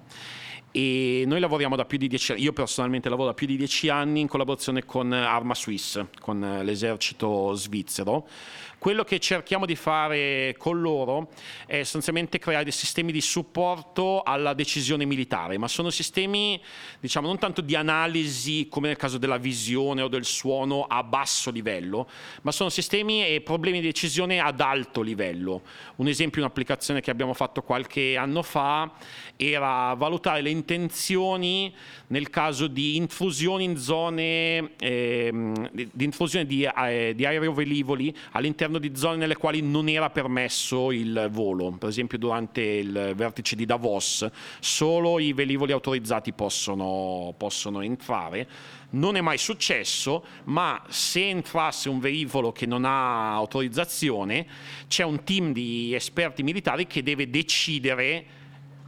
e noi lavoriamo da più di dieci anni, io personalmente lavoro da più di dieci anni in collaborazione con Armasuisse, con l'esercito svizzero. Quello che cerchiamo di fare con loro è essenzialmente creare dei sistemi di supporto alla decisione militare, ma sono sistemi, diciamo, non tanto di analisi come nel caso della visione o del suono a basso livello, ma sono sistemi e problemi di decisione ad alto livello. Un esempio, un'applicazione che abbiamo fatto qualche anno fa era valutare le intenzioni nel caso di intrusioni in zone, ehm, di intrusione di, eh, di aerovelivoli all'interno di zone nelle quali non era permesso il volo. Per esempio, durante il vertice di Davos solo i velivoli autorizzati possono, possono entrare. Non è mai successo, ma se entrasse un velivolo che non ha autorizzazione, c'è un team di esperti militari che deve decidere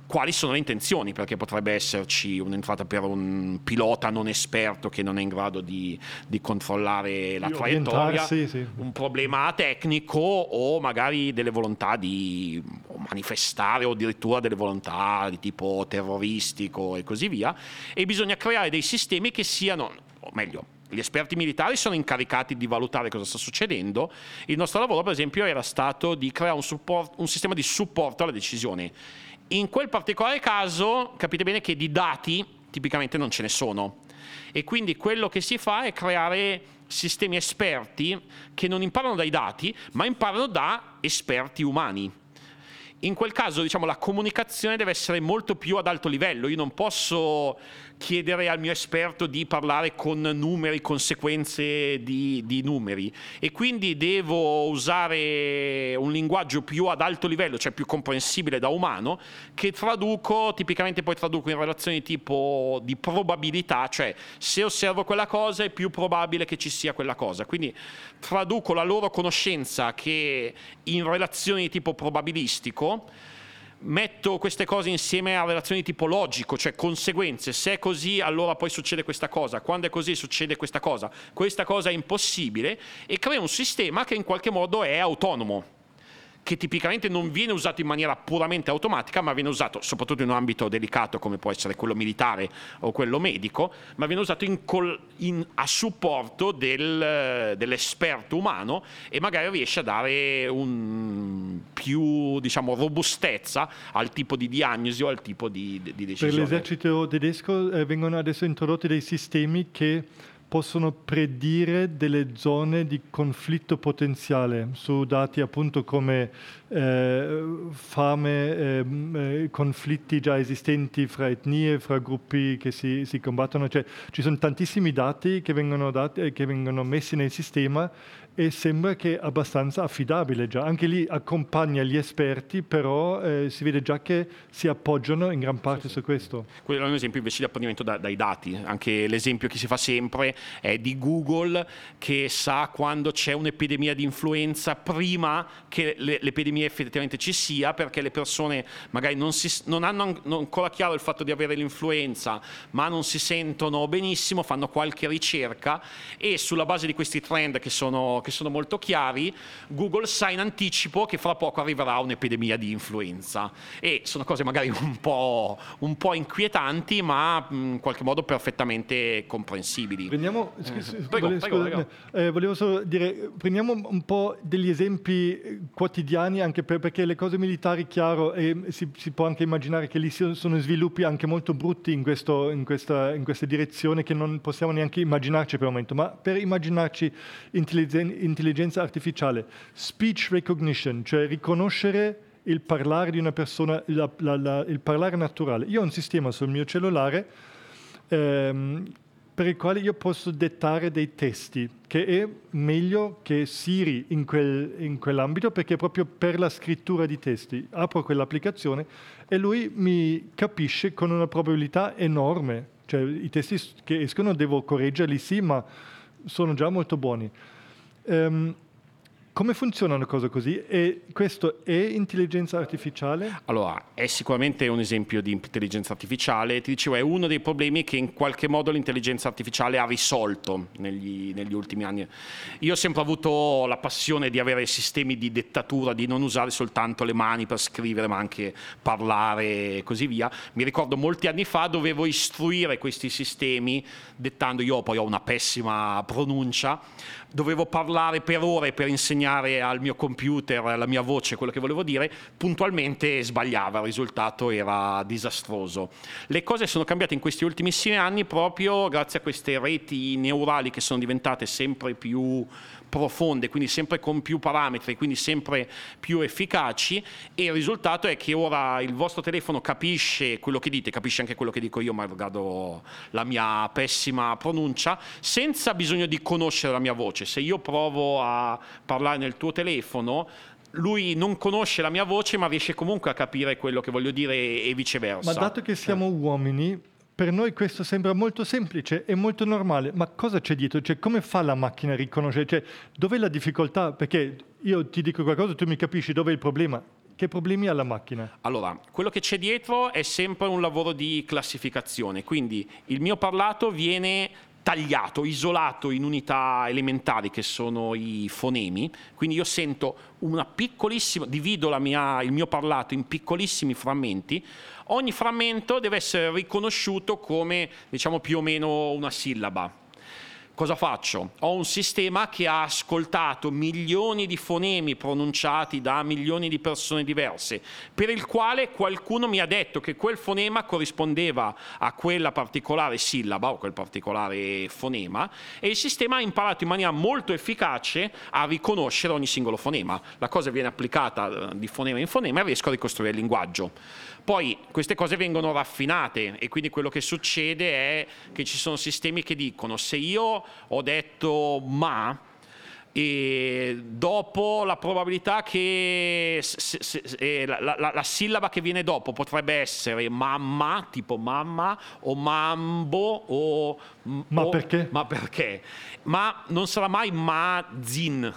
quali sono le intenzioni, perché potrebbe esserci un'entrata per un pilota non esperto che non è in grado di, di controllare la traiettoria, sì, sì. un problema tecnico o magari delle volontà di manifestare o addirittura delle volontà di tipo terroristico e così via, e bisogna creare dei sistemi che siano, o meglio, gli esperti militari sono incaricati di valutare cosa sta succedendo. Il nostro lavoro, per esempio, era stato di creare un, support, un sistema di supporto alla decisione. In quel particolare caso capite bene che di dati tipicamente non ce ne sono, e quindi quello che si fa è creare sistemi esperti che non imparano dai dati, ma imparano da esperti umani. In quel caso, diciamo, la comunicazione deve essere molto più ad alto livello. Io non posso chiedere al mio esperto di parlare con numeri, conseguenze di, di numeri, e quindi devo usare un linguaggio più ad alto livello, cioè più comprensibile da umano, che traduco, tipicamente poi traduco in relazioni tipo di probabilità, cioè se osservo quella cosa è più probabile che ci sia quella cosa, quindi traduco la loro conoscenza che in relazioni di tipo probabilistico, metto queste cose insieme a relazioni di tipo logico, cioè conseguenze, se è così allora poi succede questa cosa, quando è così succede questa cosa, questa cosa è impossibile, e creo un sistema che in qualche modo è autonomo, che tipicamente non viene usato in maniera puramente automatica, ma viene usato soprattutto in un ambito delicato come può essere quello militare o quello medico, ma viene usato in col, in, a supporto del, dell'esperto umano, e magari riesce a dare un più, diciamo, robustezza al tipo di diagnosi o al tipo di, di decisione. Per l'esercito tedesco eh, vengono adesso introdotti dei sistemi che possono predire delle zone di conflitto potenziale su dati appunto come eh, fame, eh, conflitti già esistenti fra etnie, fra gruppi che si, si combattono, cioè ci sono tantissimi dati che vengono, dati, che vengono messi nel sistema e sembra che è abbastanza affidabile già. Anche lì accompagna gli esperti, però eh, si vede già che si appoggiano in gran parte sì, su sì. questo. Quello è un esempio invece di apprendimento da, dai dati. Anche l'esempio che si fa sempre è di Google, che sa quando c'è un'epidemia di influenza prima che le, l'epidemia effettivamente ci sia, perché le persone magari non, si, non hanno ancora chiaro il fatto di avere l'influenza, ma non si sentono benissimo, fanno qualche ricerca e sulla base di questi trend che sono, che sono molto chiari, Google sa in anticipo che fra poco arriverà un'epidemia di influenza. E sono cose magari un po', un po' inquietanti, ma in qualche modo perfettamente comprensibili. Prendiamo, scusa, prego, volevo, prego, scusa, prego. Eh, volevo solo dire, prendiamo un po' degli esempi quotidiani, anche per, perché le cose militari, chiaro, eh, si, si può anche immaginare che lì sono sviluppi anche molto brutti in, questo, in, questa, in questa direzione, che non possiamo neanche immaginarci per il momento. Ma per immaginarci intelligen- intelligenza artificiale, speech recognition, cioè riconoscere il parlare di una persona, la, la, la, il parlare naturale. Io ho un sistema sul mio cellulare ehm, per il quale io posso dettare dei testi, che è meglio che Siri in, quel, in quell'ambito, perché proprio per la scrittura di testi. Apro quell'applicazione e lui mi capisce con una probabilità enorme. Cioè i testi che escono devo correggerli, sì, ma sono già molto buoni. Um, Come funziona una cosa così? E questo è intelligenza artificiale? Allora, è sicuramente un esempio di intelligenza artificiale. Ti dicevo, è uno dei problemi che in qualche modo l'intelligenza artificiale ha risolto negli, negli ultimi anni. Io ho sempre avuto la passione di avere sistemi di dettatura, di non usare soltanto le mani per scrivere, ma anche parlare e così via. Mi ricordo molti anni fa dovevo istruire questi sistemi dettando. Io poi ho una pessima pronuncia. Dovevo parlare per ore per insegnare al mio computer la mia voce, quello che volevo dire, puntualmente sbagliava, il risultato era disastroso. Le cose sono cambiate in questi ultimissimi anni proprio grazie a queste reti neurali che sono diventate sempre più profonde, quindi sempre con più parametri, quindi sempre più efficaci, e il risultato è che ora il vostro telefono capisce quello che dite, capisce anche quello che dico io, malgrado la mia pessima pronuncia, senza bisogno di conoscere la mia voce. Se io provo a parlare nel tuo telefono, lui non conosce la mia voce, ma riesce comunque a capire quello che voglio dire e viceversa. Ma dato che siamo eh. uomini, per noi questo sembra molto semplice e molto normale, ma cosa c'è dietro? Cioè, come fa la macchina a riconoscere? Cioè, dov'è la difficoltà? Perché io ti dico qualcosa, tu mi capisci, dov'è il problema? Che problemi ha la macchina? Allora, quello che c'è dietro è sempre un lavoro di classificazione, quindi il mio parlato viene tagliato, isolato in unità elementari che sono i fonemi, quindi io sento una piccolissima, divido la mia, il mio parlato in piccolissimi frammenti. Ogni frammento deve essere riconosciuto come, diciamo, più o meno una sillaba. Cosa faccio? Ho un sistema che ha ascoltato milioni di fonemi pronunciati da milioni di persone diverse, per il quale qualcuno mi ha detto che quel fonema corrispondeva a quella particolare sillaba o quel particolare fonema, e il sistema ha imparato in maniera molto efficace a riconoscere ogni singolo fonema. La cosa viene applicata di fonema in fonema e riesco a ricostruire il linguaggio. Poi queste cose vengono raffinate e quindi quello che succede è che ci sono sistemi che dicono: se io ho detto ma, e dopo la probabilità che se, se, se, la, la, la sillaba che viene dopo potrebbe essere mamma, tipo mamma, o mambo, o ma o, perché? Ma perché? Ma non sarà mai ma-zin,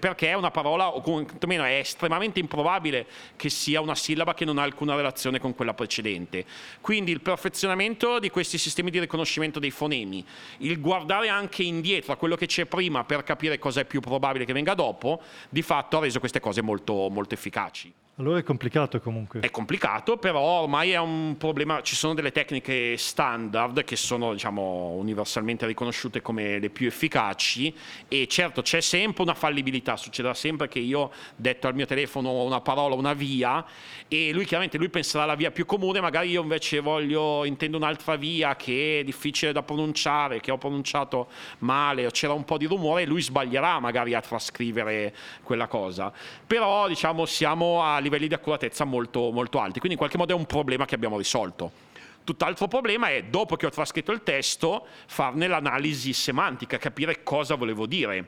perché è una parola, o quantomeno è estremamente improbabile che sia una sillaba che non ha alcuna relazione con quella precedente. Quindi il perfezionamento di questi sistemi di riconoscimento dei fonemi, il guardare anche indietro a quello che c'è prima per capire cosa è più probabile che venga dopo, di fatto ha reso queste cose molto, molto efficaci. Allora è complicato comunque. È complicato, però ormai è un problema. Ci sono delle tecniche standard che sono, diciamo, universalmente riconosciute come le più efficaci, e certo c'è sempre una fallibilità, succederà sempre che io detto al mio telefono una parola, una via, e lui chiaramente lui penserà alla via più comune, magari io invece voglio intendo un'altra via che è difficile da pronunciare, che ho pronunciato male o c'era un po' di rumore, e lui sbaglierà magari a trascrivere quella cosa. Però, diciamo, siamo a livelli di accuratezza molto, molto alti, quindi in qualche modo è un problema che abbiamo risolto. Tutt'altro problema è, dopo che ho trascritto il testo, farne l'analisi semantica, capire cosa volevo dire,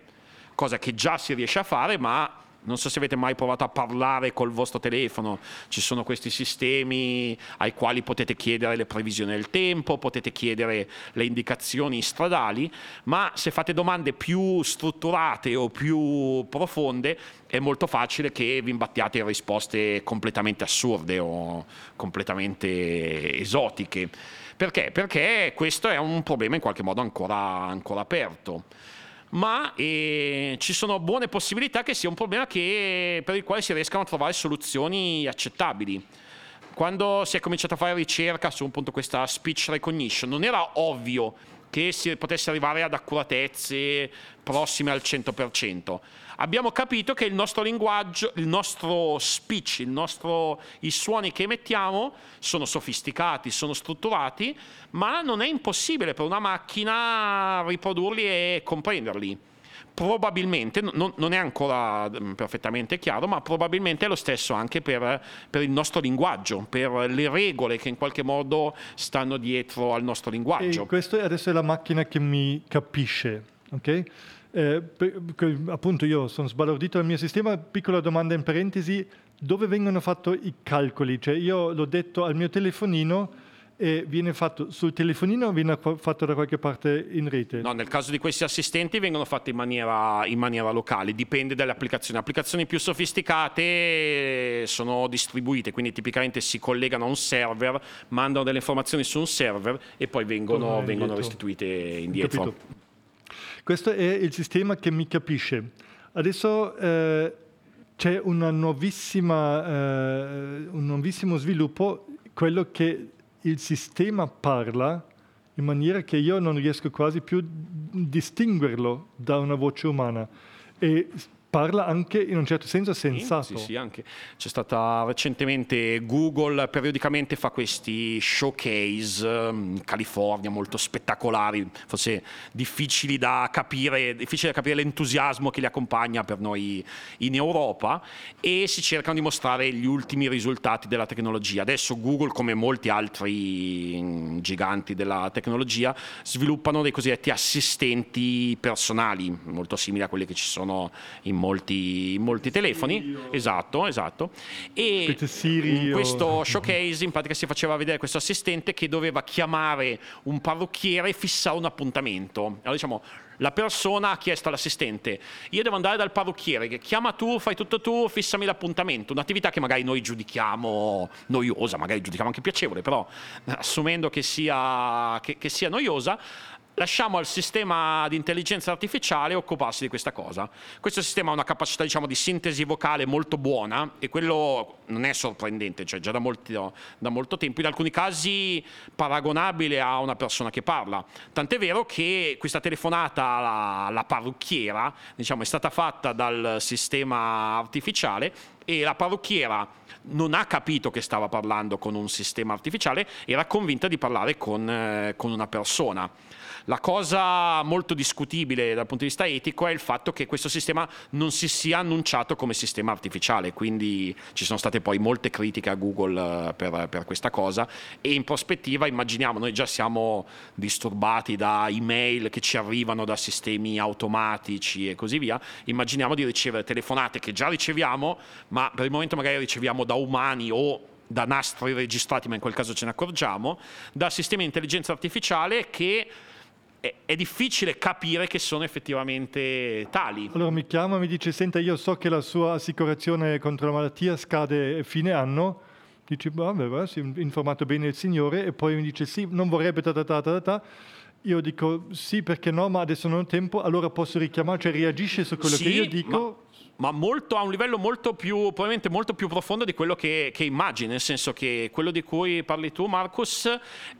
cosa che già si riesce a fare, ma non so se avete mai provato a parlare col vostro telefono. Ci sono questi sistemi ai quali potete chiedere le previsioni del tempo, potete chiedere le indicazioni stradali, ma se fate domande più strutturate o più profonde è molto facile che vi imbattiate in risposte completamente assurde o completamente esotiche. Perché? Perché questo è un problema in qualche modo ancora, ancora aperto. Ma eh, ci sono buone possibilità che sia un problema che, per il quale si riescano a trovare soluzioni accettabili. Quando si è cominciato a fare ricerca su appunto questa speech recognition, non era ovvio che si potesse arrivare ad accuratezze prossime al cento per cento. Abbiamo capito che il nostro linguaggio, il nostro speech, il nostro, i suoni che emettiamo sono sofisticati, sono strutturati, ma non è impossibile per una macchina riprodurli e comprenderli. Probabilmente, non, non è ancora perfettamente chiaro, ma probabilmente è lo stesso anche per, per il nostro linguaggio, per le regole che in qualche modo stanno dietro al nostro linguaggio. E questo adesso è la macchina che mi capisce, ok? Eh, per, per, appunto io sono sbalordito dal mio sistema. Piccola domanda in parentesi: dove vengono fatti i calcoli? Cioè io l'ho detto al mio telefonino, e viene fatto sul telefonino o viene fatto da qualche parte in rete? No, nel caso di questi assistenti vengono fatti in maniera, in maniera locale, dipende dalle applicazioni. Applicazioni più sofisticate sono distribuite, quindi tipicamente si collegano a un server, mandano delle informazioni su un server e poi vengono, oh, vengono restituite indietro. Capito. Questo è il sistema che mi capisce. Adesso eh, c'è una nuovissima, eh, un nuovissimo sviluppo, quello che il sistema parla in maniera che io non riesco quasi più a distinguerlo da una voce umana, e parla anche in un certo senso sensato. Sì, sì, sì, anche. C'è stata recentemente Google, periodicamente fa questi showcase in California molto spettacolari, forse difficili da capire, difficile da capire l'entusiasmo che li accompagna per noi in Europa, e si cercano di mostrare gli ultimi risultati della tecnologia. Adesso Google, come molti altri giganti della tecnologia, sviluppano dei cosiddetti assistenti personali, molto simili a quelli che ci sono in molti, in molti telefoni, Siri, esatto, esatto. E Siri, in questo showcase in pratica si faceva vedere questo assistente che doveva chiamare un parrucchiere e fissare un appuntamento. Allora, diciamo, la persona ha chiesto all'assistente: io devo andare dal parrucchiere, che chiama tu, fai tutto tu, fissami l'appuntamento. Un'attività che magari noi giudichiamo noiosa, magari giudichiamo anche piacevole, però assumendo che sia, che, che sia noiosa, lasciamo al sistema di intelligenza artificiale occuparsi di questa cosa. Questo sistema ha una capacità, diciamo, di sintesi vocale molto buona, e quello non è sorprendente, cioè già da, molti, da molto tempo, in alcuni casi paragonabile a una persona che parla. Tant'è vero che questa telefonata alla parrucchiera, diciamo, è stata fatta dal sistema artificiale, e la parrucchiera non ha capito che stava parlando con un sistema artificiale, era convinta di parlare con, eh, con una persona. La cosa molto discutibile dal punto di vista etico è il fatto che questo sistema non si sia annunciato come sistema artificiale, quindi ci sono state poi molte critiche a Google per, per questa cosa, e in prospettiva immaginiamo, noi già siamo disturbati da email che ci arrivano da sistemi automatici e così via, immaginiamo di ricevere telefonate che già riceviamo, ma per il momento magari riceviamo da umani o da nastri registrati, ma in quel caso ce ne accorgiamo, da sistemi di intelligenza artificiale che è difficile capire che sono effettivamente tali. Allora mi chiama e mi dice: senta, io so che la sua assicurazione contro la malattia scade fine anno. Dice: vabbè, si è informato bene il signore. E poi mi dice: sì, non vorrebbe ta ta ta ta ta. Io dico: sì, perché no, ma adesso non ho tempo, allora posso richiamare. Cioè reagisce su quello sì, che io dico, ma, ma molto, a un livello molto più, probabilmente molto più profondo di quello che, che immagini, nel senso che quello di cui parli tu, Marcus,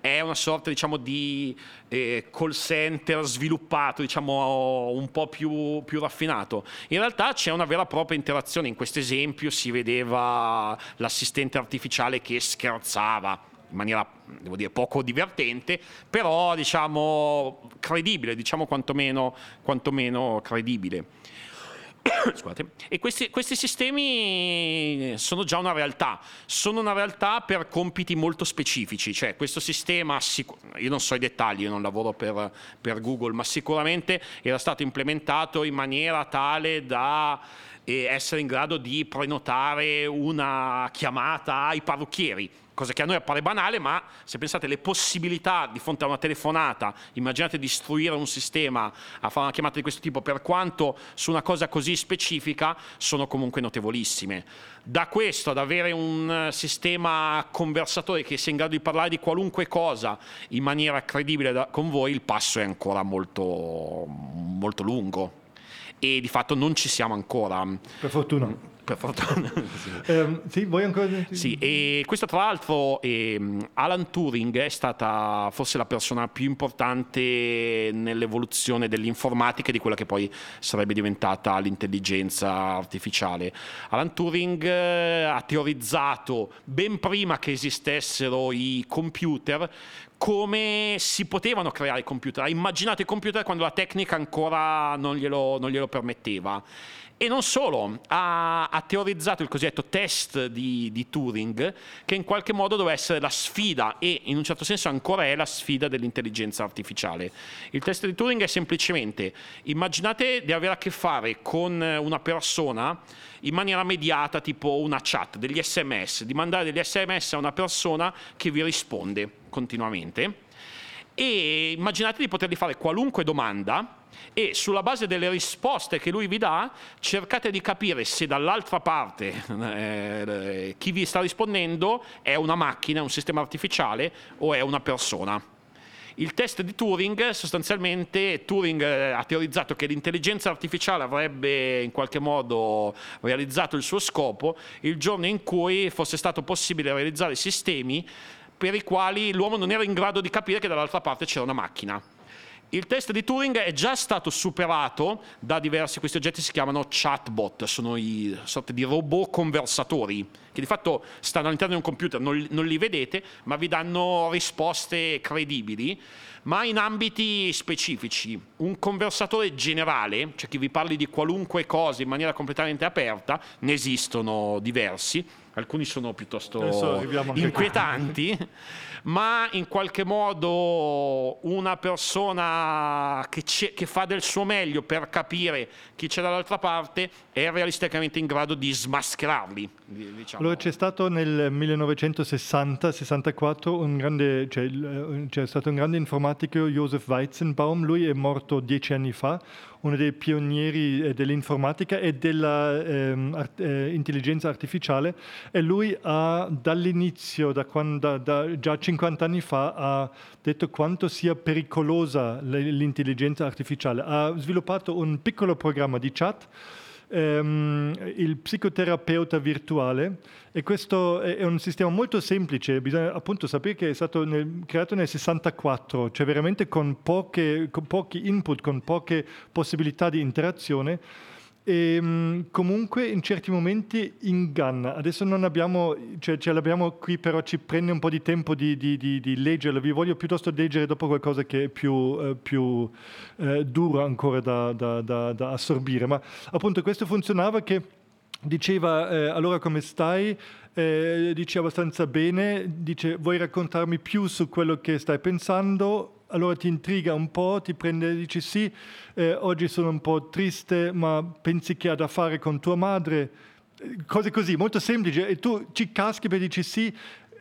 è una sorta, diciamo, di eh, call center sviluppato, diciamo, un po' più, più raffinato. In realtà c'è una vera e propria interazione. In questo esempio si vedeva l'assistente artificiale che scherzava in maniera, devo dire, poco divertente, però, diciamo, credibile, diciamo quantomeno, quantomeno credibile. E questi, questi sistemi sono già una realtà, sono una realtà per compiti molto specifici, cioè questo sistema, io non so i dettagli, io non lavoro per, per Google, ma sicuramente era stato implementato in maniera tale da essere in grado di prenotare una chiamata ai parrucchieri, cosa che a noi appare banale, ma se pensate alle possibilità di fronte a una telefonata, immaginate di istruire un sistema a fare una chiamata di questo tipo, per quanto su una cosa così specifica, sono comunque notevolissime. Da questo ad avere un sistema conversatore che sia in grado di parlare di qualunque cosa in maniera credibile da, con voi, il passo è ancora molto, molto lungo e di fatto non ci siamo ancora. Per fortuna. Per fortuna. Eh, sì, vuoi ancora... sì, e questo tra l'altro eh, Alan Turing è stata forse la persona più importante nell'evoluzione dell'informatica e di quella che poi sarebbe diventata l'intelligenza artificiale. Alan Turing eh, ha teorizzato ben prima che esistessero i computer come si potevano creare i computer, ha immaginato i computer quando la tecnica ancora non glielo, non glielo permetteva. E non solo, ha, ha teorizzato il cosiddetto test di, di Turing, che in qualche modo doveva essere la sfida, e in un certo senso ancora è la sfida dell'intelligenza artificiale. Il test di Turing è semplicemente, immaginate di avere a che fare con una persona in maniera mediata, tipo una chat, degli sms, di mandare degli sms a una persona che vi risponde continuamente, e immaginate di potergli fare qualunque domanda, e sulla base delle risposte che lui vi dà cercate di capire se dall'altra parte eh, chi vi sta rispondendo è una macchina, un sistema artificiale o è una persona. Il test di Turing, sostanzialmente Turing ha teorizzato che l'intelligenza artificiale avrebbe in qualche modo realizzato il suo scopo il giorno in cui fosse stato possibile realizzare sistemi per i quali l'uomo non era in grado di capire che dall'altra parte c'era una macchina. Il test di Turing è già stato superato da diversi, questi oggetti si chiamano chatbot, sono i sorti di robot conversatori, che di fatto stanno all'interno di un computer, non, non li vedete, ma vi danno risposte credibili, ma in ambiti specifici. Un conversatore generale, cioè che vi parli di qualunque cosa in maniera completamente aperta, ne esistono diversi. Alcuni sono piuttosto inquietanti, ma in qualche modo una persona che, che fa del suo meglio per capire chi c'è dall'altra parte è realisticamente in grado di smascherarli. Diciamo. Allora c'è stato nel millenovecentosessanta sessantaquattro un grande, cioè, c'è stato un grande informatico, Joseph Weizenbaum, lui è morto dieci anni fa, uno dei pionieri dell'informatica e dell'intelligenza ehm, art- eh, artificiale, e lui ha dall'inizio, da quando, da, già cinquanta anni fa, ha detto quanto sia pericolosa l'intelligenza artificiale. Ha sviluppato un piccolo programma di chat, ehm, il psicoterapeuta virtuale, e questo è un sistema molto semplice, bisogna appunto sapere che è stato nel, creato nel sessantaquattro, cioè veramente con, poche, con pochi input, con poche possibilità di interazione, e comunque in certi momenti inganna. Adesso non abbiamo, cioè ce l'abbiamo qui, però ci prende un po' di tempo di, di, di, di leggerlo. Vi voglio piuttosto leggere dopo qualcosa che è più, eh, più eh, duro ancora da, da, da, da assorbire. Ma appunto questo funzionava, che diceva eh, allora come stai? Eh, dice abbastanza bene, dice vuoi raccontarmi più su quello che stai pensando? Allora ti intriga un po', ti prende e dici sì, eh, oggi sono un po' triste, ma pensi che ha da fare con tua madre? Cose così, molto semplici. E tu ci caschi e dici sì,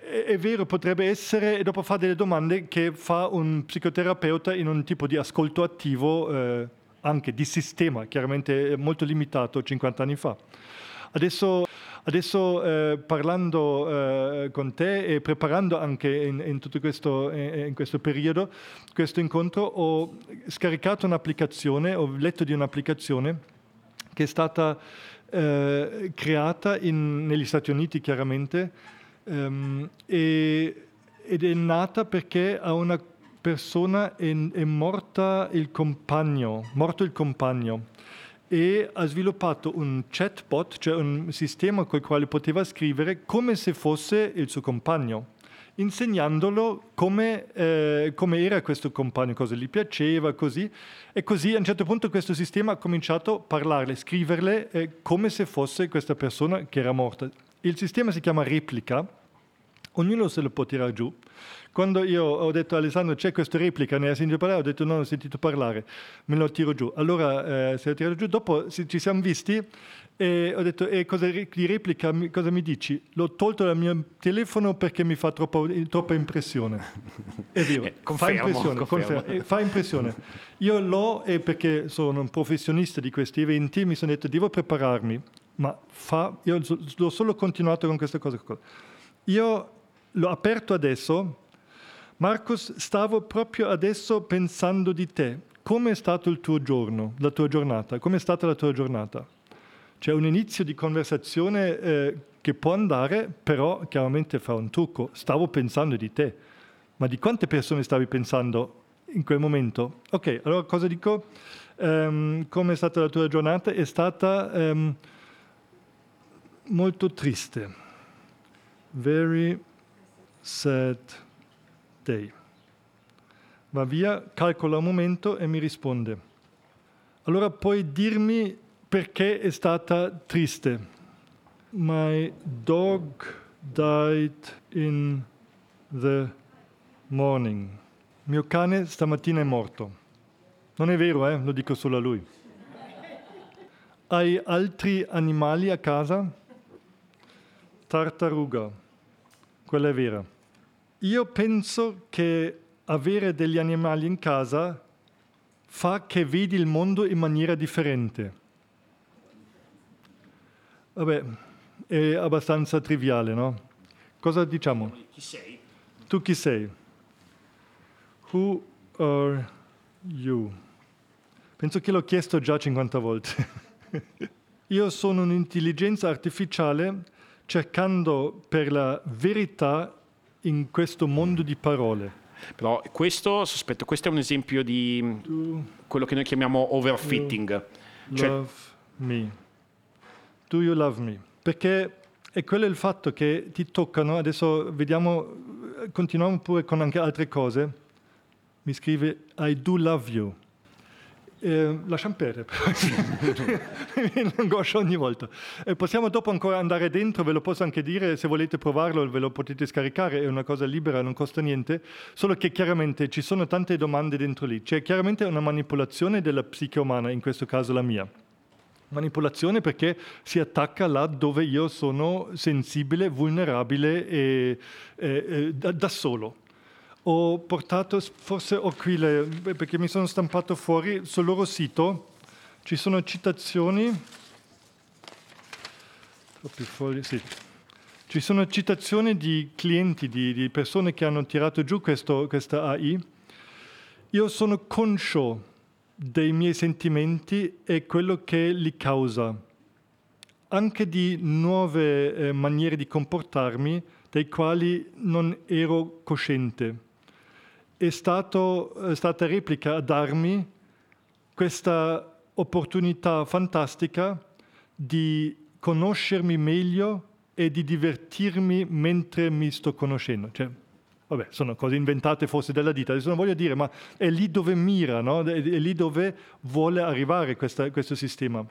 è, è vero, potrebbe essere, e dopo fa delle domande che fa un psicoterapeuta in un tipo di ascolto attivo, eh, anche di sistema, chiaramente molto limitato cinquanta anni fa. Adesso... Adesso eh, parlando eh, con te e preparando anche in, in tutto questo, eh, in questo periodo, questo incontro, ho scaricato un'applicazione, ho letto di un'applicazione che è stata eh, creata in, negli Stati Uniti chiaramente ehm, e, ed è nata perché a una persona è, è morta il compagno, morto il compagno. E ha sviluppato un chatbot, cioè un sistema col quale poteva scrivere come se fosse il suo compagno, insegnandolo come, eh, come era questo compagno, cosa gli piaceva, così. E così a un certo punto questo sistema ha cominciato a parlarle, scriverle eh, come se fosse questa persona che era morta. Il sistema si chiama Replica, ognuno se lo può tirare giù. Quando io ho detto a Alessandro c'è questa Replica, ne hai sentito parlare? Ho detto no, non ho sentito parlare, me lo tiro giù. Allora eh, se lo tiro giù, dopo si, ci siamo visti e ho detto e cosa di Replica, cosa mi dici? L'ho tolto dal mio telefono perché mi fa troppo, troppa impressione. E io, eh, confermo, fa impressione, confermo. Confermo, fa impressione. Io l'ho e perché sono un professionista di questi eventi, mi sono detto devo prepararmi, ma fa, io l'ho solo continuato con questa cosa. Io l'ho aperto adesso. Marcus, stavo proprio adesso pensando di te. Come è stato il tuo giorno, la tua giornata? Come è stata la tua giornata? C'è un inizio di conversazione eh, che può andare, però chiaramente fa un trucco. Stavo pensando di te. Ma di quante persone stavi pensando in quel momento? Ok, allora cosa dico? Um, come è stata la tua giornata? È stata um, molto triste. Very sad. Va via, calcola un momento e mi risponde. Allora puoi dirmi perché è stata triste? My dog died in the morning. Mio cane stamattina è morto. Non è vero, eh? Lo dico solo a lui. Hai altri animali a casa? Tartaruga. Quella è vera. Io penso che avere degli animali in casa fa che vedi il mondo in maniera differente. Vabbè, è abbastanza triviale, no? Cosa diciamo? Chi sei? Tu chi sei? Who are you? Penso che l'ho chiesto già cinquanta volte. Io sono un'intelligenza artificiale cercando per la verità in questo mondo di parole. Però questo, sospetto, questo è un esempio di quello che noi chiamiamo overfitting. Cioè... Love me. Do you love me? Perché è quello il fatto che ti toccano, adesso vediamo, continuiamo pure con anche altre cose. Mi scrive I do love you. Eh, lasciamo perdere, mi angoscio ogni volta. Eh, possiamo dopo ancora andare dentro, ve lo posso anche dire, se volete provarlo ve lo potete scaricare, è una cosa libera, non costa niente, solo che chiaramente ci sono tante domande dentro lì, c'è chiaramente una manipolazione della psiche umana, in questo caso la mia. Manipolazione perché si attacca là dove io sono sensibile, vulnerabile e, e, e da, da solo. Ho portato, forse ho qui, le, perché mi sono stampato fuori, sul loro sito ci sono citazioni, troppi fogli, sì. Ci sono citazioni di clienti, di, di persone che hanno tirato giù questo, questa A I. Io sono conscio dei miei sentimenti e quello che li causa, anche di nuove eh, maniere di comportarmi, dei quali non ero cosciente. È, stato, è stata Replica a darmi questa opportunità fantastica di conoscermi meglio e di divertirmi mentre mi sto conoscendo. Cioè, vabbè, sono cose inventate forse dalla ditta, adesso non voglio dire, ma è lì dove mira, no? È lì dove vuole arrivare questa, questo sistema.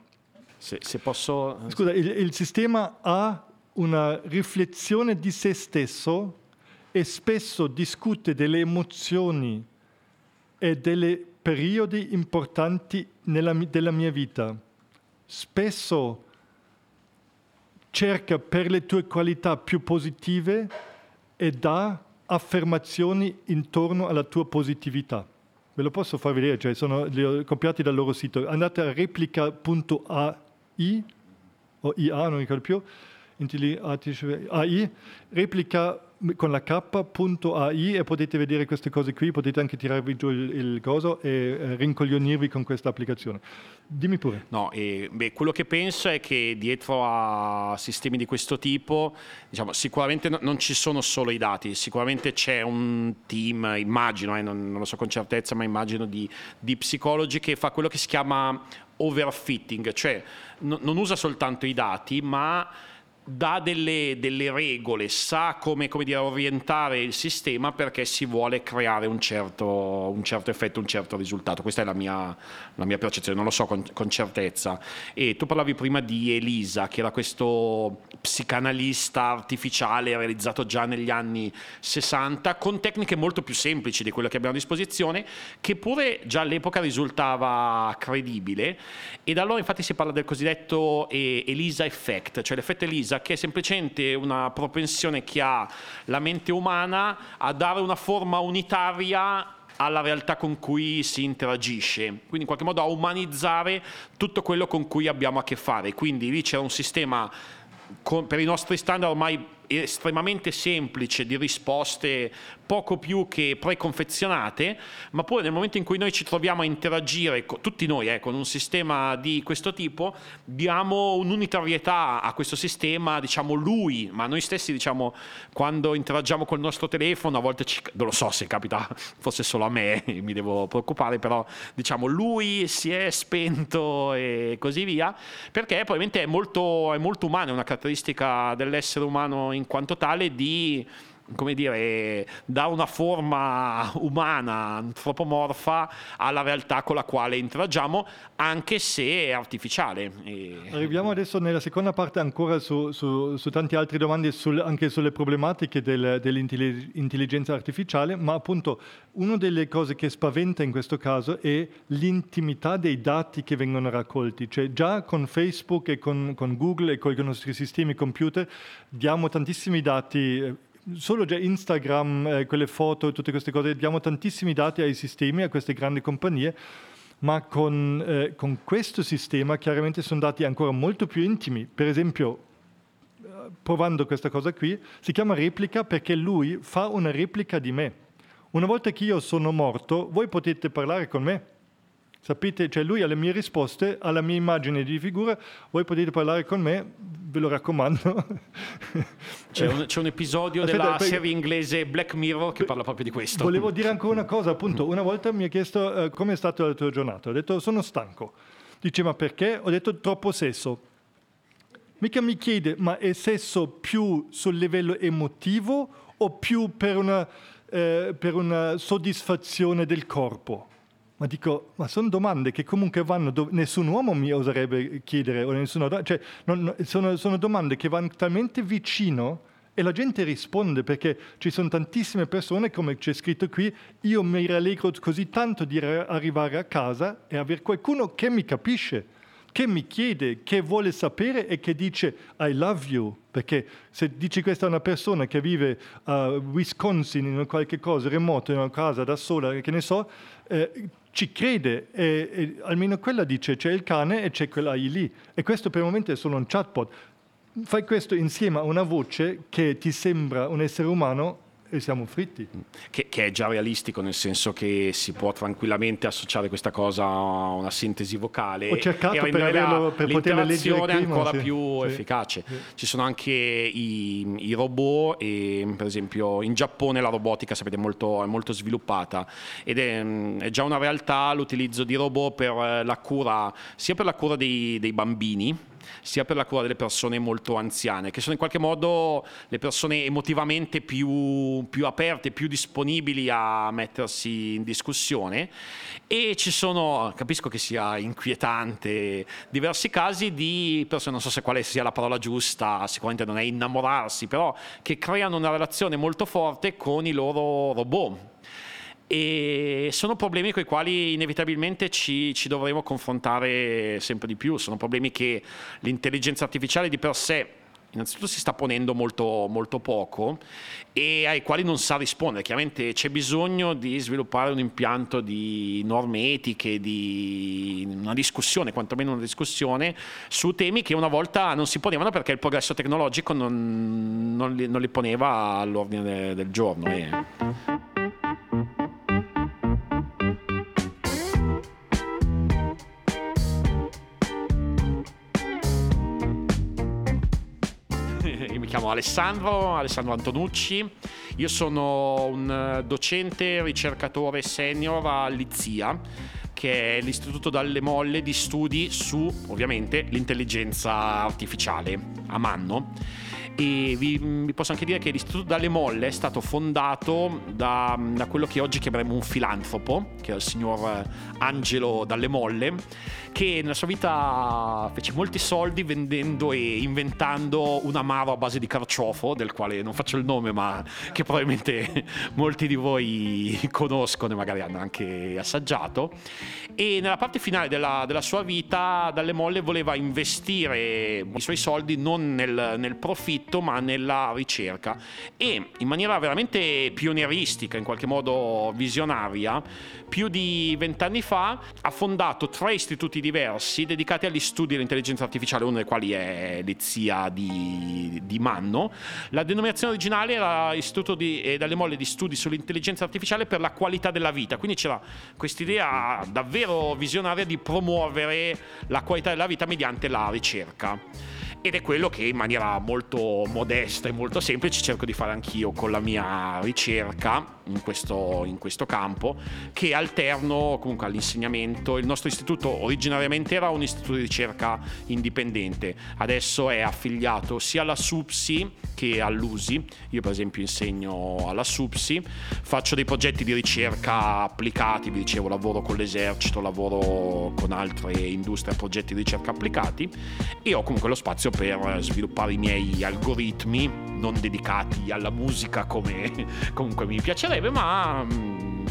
Se, se posso... Scusa, il, il sistema ha una riflessione di se stesso e spesso discute delle emozioni e dei periodi importanti nella, della mia vita. Spesso cerca per le tue qualità più positive e dà affermazioni intorno alla tua positività. Ve lo posso far vedere, cioè sono li ho copiati dal loro sito. Andate a replica punto a i o i a, non ricordo più, A I, replica con la K punto A I e potete vedere queste cose qui, potete anche tirarvi giù il, il coso e eh, rincoglionirvi con questa applicazione. Dimmi pure. No, e, beh, quello che penso è che dietro a sistemi di questo tipo, diciamo, sicuramente no, non ci sono solo i dati, sicuramente c'è un team, immagino, eh, non, non lo so con certezza, ma immagino di, di psicologi che fa quello che si chiama overfitting, cioè no, non usa soltanto i dati, ma dà delle, delle regole, sa come, come dire, orientare il sistema perché si vuole creare un certo, un certo effetto, un certo risultato. Questa è la mia, la mia percezione, non lo so con, con certezza. E tu parlavi prima di ELISA, che era questo psicanalista artificiale realizzato già negli anni sessanta, con tecniche molto più semplici di quelle che abbiamo a disposizione, che pure già all'epoca risultava credibile. E da allora infatti si parla del cosiddetto eh, ELISA effect, cioè l'effetto ELISA, che è semplicemente una propensione che ha la mente umana a dare una forma unitaria alla realtà con cui si interagisce, quindi in qualche modo a umanizzare tutto quello con cui abbiamo a che fare. Quindi lì c'era un sistema con, per i nostri standard ormai estremamente semplice, di risposte poco più che preconfezionate, ma pure nel momento in cui noi ci troviamo a interagire, tutti noi, eh, con un sistema di questo tipo, diamo un'unitarietà a questo sistema, diciamo lui, ma noi stessi, diciamo, quando interagiamo col nostro telefono, a volte ci, non lo so se capita, fosse solo a me, mi devo preoccupare, però diciamo lui si è spento e così via, perché probabilmente è molto, è molto umano, è una caratteristica dell'essere umano in quanto tale di, come dire, dare una forma umana, antropomorfa alla realtà con la quale interagiamo, anche se è artificiale. E... Arriviamo adesso nella seconda parte ancora su, su, su tante altre domande, sul, anche sulle problematiche del, dell'intelligenza artificiale, ma appunto una delle cose che spaventa in questo caso è l'intimità dei dati che vengono raccolti. Cioè già con Facebook e con, con Google e con i nostri sistemi computer diamo tantissimi dati. Solo già Instagram, eh, quelle foto, tutte queste cose, diamo tantissimi dati ai sistemi, a queste grandi compagnie, ma con, eh, con questo sistema chiaramente sono dati ancora molto più intimi. Per esempio, provando questa cosa qui, si chiama replica perché lui fa una replica di me. Una volta che io sono morto, voi potete parlare con me. Sapete, cioè lui ha le mie risposte, ha la mia immagine di figura, voi potete parlare con me, ve lo raccomando. C'è un, c'è un episodio Aspetta, della poi... serie inglese Black Mirror che parla proprio di questo. Volevo dire ancora una cosa, appunto, una volta mi ha chiesto uh, come è stata la tua giornata, ho detto sono stanco. Dice ma perché? Ho detto troppo sesso. Mica mi chiede ma è sesso più sul livello emotivo o più per una, eh, per una soddisfazione del corpo? Ma dico, ma sono domande che comunque vanno, dove nessun uomo mi oserebbe chiedere, o nessuna, cioè, non, sono, sono domande che vanno talmente vicino e la gente risponde, perché ci sono tantissime persone, come c'è scritto qui, io mi rallegro così tanto di arrivare a casa e avere qualcuno che mi capisce, che mi chiede, che vuole sapere e che dice I love you. Perché se dici questa a una persona che vive a Wisconsin, in qualche cosa remoto, in una casa da sola, che ne so, eh, ci crede, e, e almeno quella dice c'è il cane e c'è quella lì, e questo per il momento è solo un chatbot. Fai questo insieme a una voce che ti sembra un essere umano e siamo fritti. Che, che è già realistico, nel senso che si può tranquillamente associare questa cosa a una sintesi vocale. Ho cercato e per, averlo, per poterla leggere prima, ancora sì, più sì, efficace. Sì. Ci sono anche i, i robot, e, per esempio in Giappone la robotica, sapete, molto, è molto sviluppata ed è, è già una realtà l'utilizzo di robot per la cura, sia per la cura dei, dei bambini, sia per la cura delle persone molto anziane, che sono in qualche modo le persone emotivamente più, più aperte, più disponibili a mettersi in discussione. E ci sono, capisco che sia inquietante, diversi casi di persone, non so se quale sia la parola giusta, sicuramente non è innamorarsi, però che creano una relazione molto forte con i loro robot. E sono problemi con i quali inevitabilmente ci, ci dovremo confrontare sempre di più. Sono problemi che l'intelligenza artificiale di per sé innanzitutto si sta ponendo molto, molto poco e ai quali non sa rispondere. Chiaramente c'è bisogno di sviluppare un impianto di norme etiche, di una discussione, quantomeno una discussione su temi che una volta non si ponevano perché il progresso tecnologico non, non, li, non li poneva all'ordine del giorno. E... Mi chiamo Alessandro, Alessandro Antonucci, io sono un docente ricercatore senior all'I Z I A, che è l'Istituto Dalle Molle di studi su, ovviamente, l'intelligenza artificiale a Manno. E vi, vi posso anche dire che l'Istituto Dalle Molle è stato fondato da, da quello che oggi chiameremo un filantropo, che è il signor Angelo Dalle Molle, che nella sua vita fece molti soldi vendendo e inventando un amaro a base di carciofo, del quale non faccio il nome, ma che probabilmente molti di voi conoscono e magari hanno anche assaggiato. E nella parte finale della, della sua vita Dalle Molle voleva investire i suoi soldi non nel, nel profitto, ma nella ricerca, e in maniera veramente pionieristica, in qualche modo visionaria, più di vent'anni fa ha fondato tre istituti diversi dedicati agli studi dell'intelligenza artificiale, uno dei quali è l'E Z I A di, di Manno. La denominazione originale era Istituto di, eh, Dalle Molle di Studi sull'Intelligenza Artificiale per la Qualità della Vita, quindi c'era quest'idea davvero visionaria di promuovere la qualità della vita mediante la ricerca. Ed è quello che in maniera molto modesta e molto semplice cerco di fare anch'io con la mia ricerca in questo, in questo campo, che alterno comunque all'insegnamento. Il nostro istituto originariamente era un istituto di ricerca indipendente, adesso è affiliato sia alla SUPSI che all'U S I. Io per esempio insegno alla SUPSI, faccio dei progetti di ricerca applicati, vi dicevo, lavoro con l'esercito, lavoro con altre industrie, progetti di ricerca applicati, e ho comunque lo spazio per sviluppare i miei algoritmi non dedicati alla musica come comunque mi piacerebbe, ma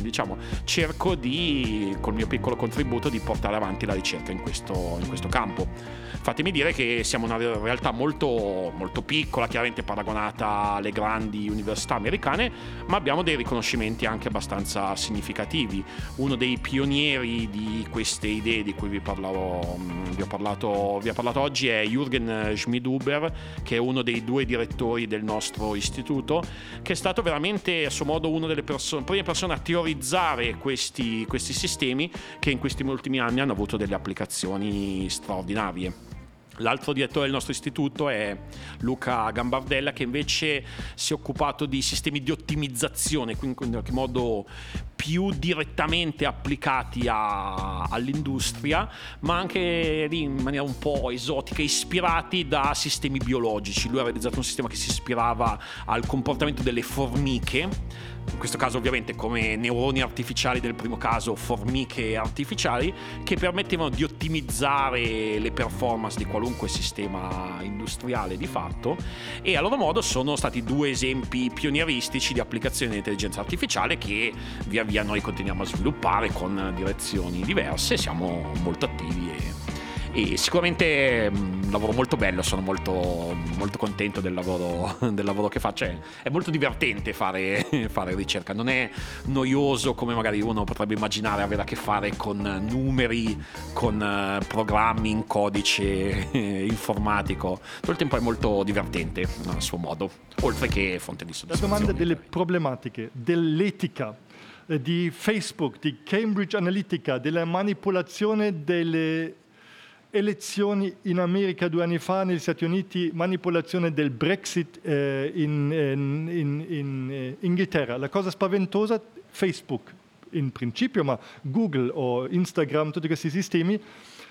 diciamo cerco di, col mio piccolo contributo, di portare avanti la ricerca in questo, in questo campo. Fatemi dire che siamo una realtà molto, molto piccola, chiaramente paragonata alle grandi università americane, ma abbiamo dei riconoscimenti anche abbastanza significativi. Uno dei pionieri di queste idee di cui vi parlavo, vi ho parlato, vi ho parlato oggi è Jürgen Schmidhuber, che è uno dei due direttori del nostro istituto, che è stato veramente a suo modo uno delle perso- prime persone a teorizzare questi, questi sistemi, che in questi ultimi anni hanno avuto delle applicazioni straordinarie. L'altro direttore del nostro istituto è Luca Gambardella, che invece si è occupato di sistemi di ottimizzazione, quindi in qualche modo più direttamente applicati a, all'industria, ma anche lì in maniera un po' esotica, ispirati da sistemi biologici. Lui ha realizzato un sistema che si ispirava al comportamento delle formiche, in questo caso ovviamente come neuroni artificiali, nel primo caso formiche artificiali, che permettevano di ottimizzare le performance di qualunque sistema industriale di fatto, e a loro modo sono stati due esempi pionieristici di applicazione dell'intelligenza artificiale che via via noi continuiamo a sviluppare con direzioni diverse. Siamo molto attivi e, e sicuramente un lavoro molto bello, sono molto, molto contento del lavoro, del lavoro che faccio. È, è molto divertente fare, fare ricerca, non è noioso come magari uno potrebbe immaginare, avere a che fare con numeri, con programmi in codice eh, informatico. Tutto il tempo è molto divertente a suo modo, oltre che fonte di soddisfazione. La domanda delle problematiche, dell'etica, di Facebook, di Cambridge Analytica, della manipolazione delle elezioni in America due anni fa, negli Stati Uniti, manipolazione del Brexit eh, in, in, in, in eh, Inghilterra. La cosa spaventosa, Facebook in principio, ma Google o Instagram, tutti questi sistemi,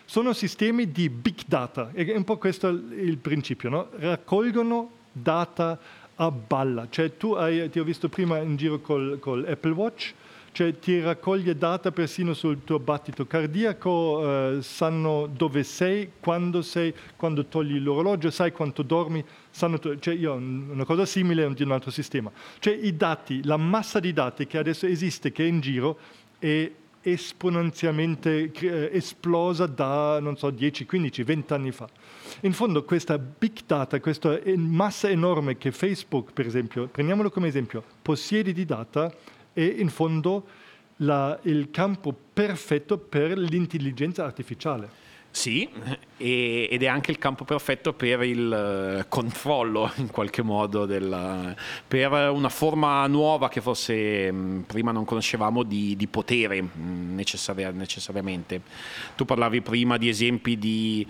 sono sistemi di big data. È un po' questo il principio, no? Raccolgono data a balla. Cioè tu hai, ti ho visto prima in giro col, col Apple Watch, cioè ti raccoglie data persino sul tuo battito cardiaco, eh, sanno dove sei, quando sei, quando togli l'orologio, sai quanto dormi, sanno tu- cioè io ho una cosa simile di un altro sistema. Cioè i dati, la massa di dati che adesso esiste, che è in giro, è esponenzialmente eh, esplosa da, non so, dieci, quindici, venti anni fa. In fondo questa big data, questa massa enorme che Facebook, per esempio, prendiamolo come esempio, possiede di data, è in fondo la, il campo perfetto per l'intelligenza artificiale. Sì, e, ed è anche il campo perfetto per il controllo, in qualche modo, del, per una forma nuova che forse mh, prima non conoscevamo di, di potere mh, necessari- necessariamente. Tu parlavi prima di esempi di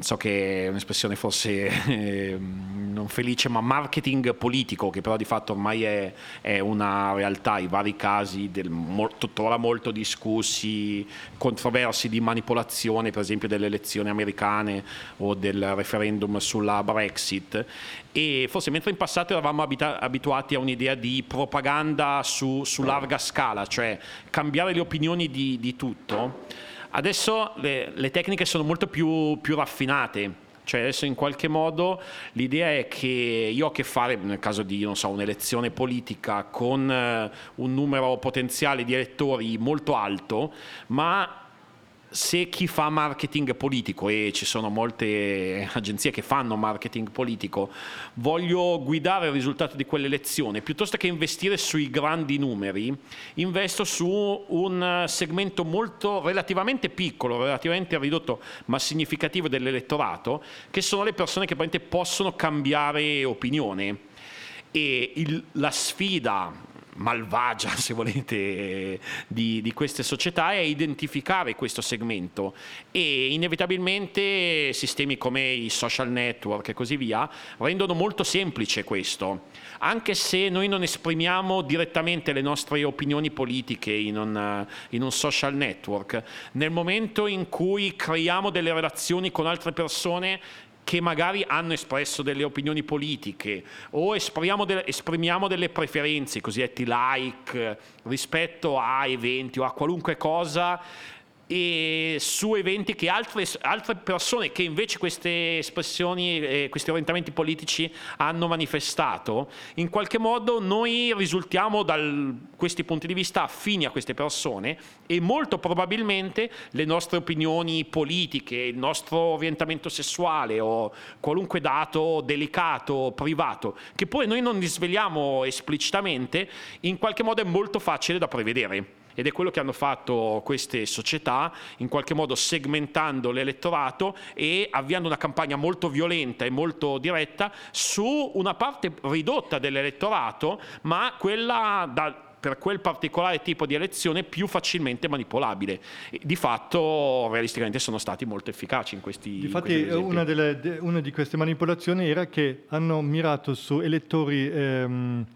so che è un'espressione forse eh, non felice, ma marketing politico, che però di fatto ormai è, è una realtà. I vari casi del, tuttora molto discussi, controversi, di manipolazione, per esempio delle elezioni americane o del referendum sulla Brexit. E forse mentre in passato eravamo abita- abituati a un'idea di propaganda su, su larga scala, cioè cambiare le opinioni di, di tutto, adesso le, le tecniche sono molto più, più raffinate. Cioè adesso in qualche modo l'idea è che io ho a che fare, nel caso di, non so, un'elezione politica, con eh, un numero potenziale di elettori molto alto, ma se chi fa marketing politico, e ci sono molte agenzie che fanno marketing politico, voglio guidare il risultato di quell'elezione, piuttosto che investire sui grandi numeri, investo su un segmento molto relativamente piccolo, relativamente ridotto, ma significativo dell'elettorato, che sono le persone che praticamente possono cambiare opinione. E il, la sfida malvagia, se volete, di, di queste società è identificare questo segmento, e inevitabilmente sistemi come i social network e così via rendono molto semplice questo, anche se noi non esprimiamo direttamente le nostre opinioni politiche in un, in un social network. Nel momento in cui creiamo delle relazioni con altre persone che magari hanno espresso delle opinioni politiche, o esprimiamo delle, esprimiamo delle preferenze, cosiddetti like, rispetto a eventi o a qualunque cosa, e su eventi che altre, altre persone che invece queste espressioni, eh, questi orientamenti politici hanno manifestato, in qualche modo noi risultiamo da questi punti di vista affini a queste persone, e molto probabilmente le nostre opinioni politiche, il nostro orientamento sessuale o qualunque dato delicato, privato, che poi noi non risveliamo esplicitamente, in qualche modo è molto facile da prevedere. Ed è quello che hanno fatto queste società, in qualche modo segmentando l'elettorato e avviando una campagna molto violenta e molto diretta su una parte ridotta dell'elettorato, ma quella da, per quel particolare tipo di elezione più facilmente manipolabile. Di fatto, realisticamente, sono stati molto efficaci in questi Difatti, in questi una, delle, una di queste manipolazioni era che hanno mirato su elettori ehm,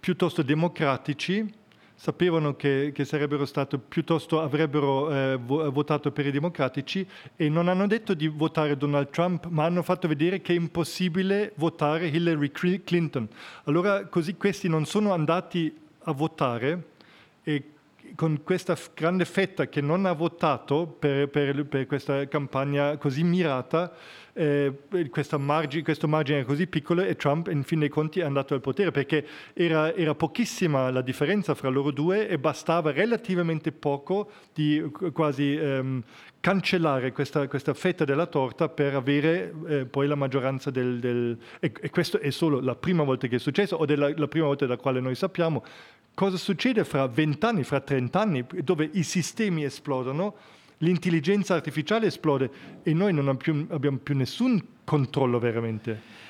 piuttosto democratici. Sapevano che, che sarebbero stato piuttosto avrebbero eh, votato per i democratici, e non hanno detto di votare Donald Trump, ma hanno fatto vedere che è impossibile votare Hillary Clinton. Allora così questi non sono andati a votare, e con questa grande fetta che non ha votato per, per, per questa campagna così mirata, Eh, questa margine, questo margine era così piccolo, e Trump in fin dei conti è andato al potere, perché era, era pochissima la differenza fra loro due, e bastava relativamente poco di quasi ehm, cancellare questa, questa fetta della torta per avere eh, poi la maggioranza del... del e, e questo è solo la prima volta che è successo, o della, la prima volta da quale noi sappiamo. Cosa succede fra vent'anni, fra trent'anni, dove i sistemi esplodono, l'intelligenza artificiale esplode, e noi non abbiamo più, abbiamo più nessun controllo veramente.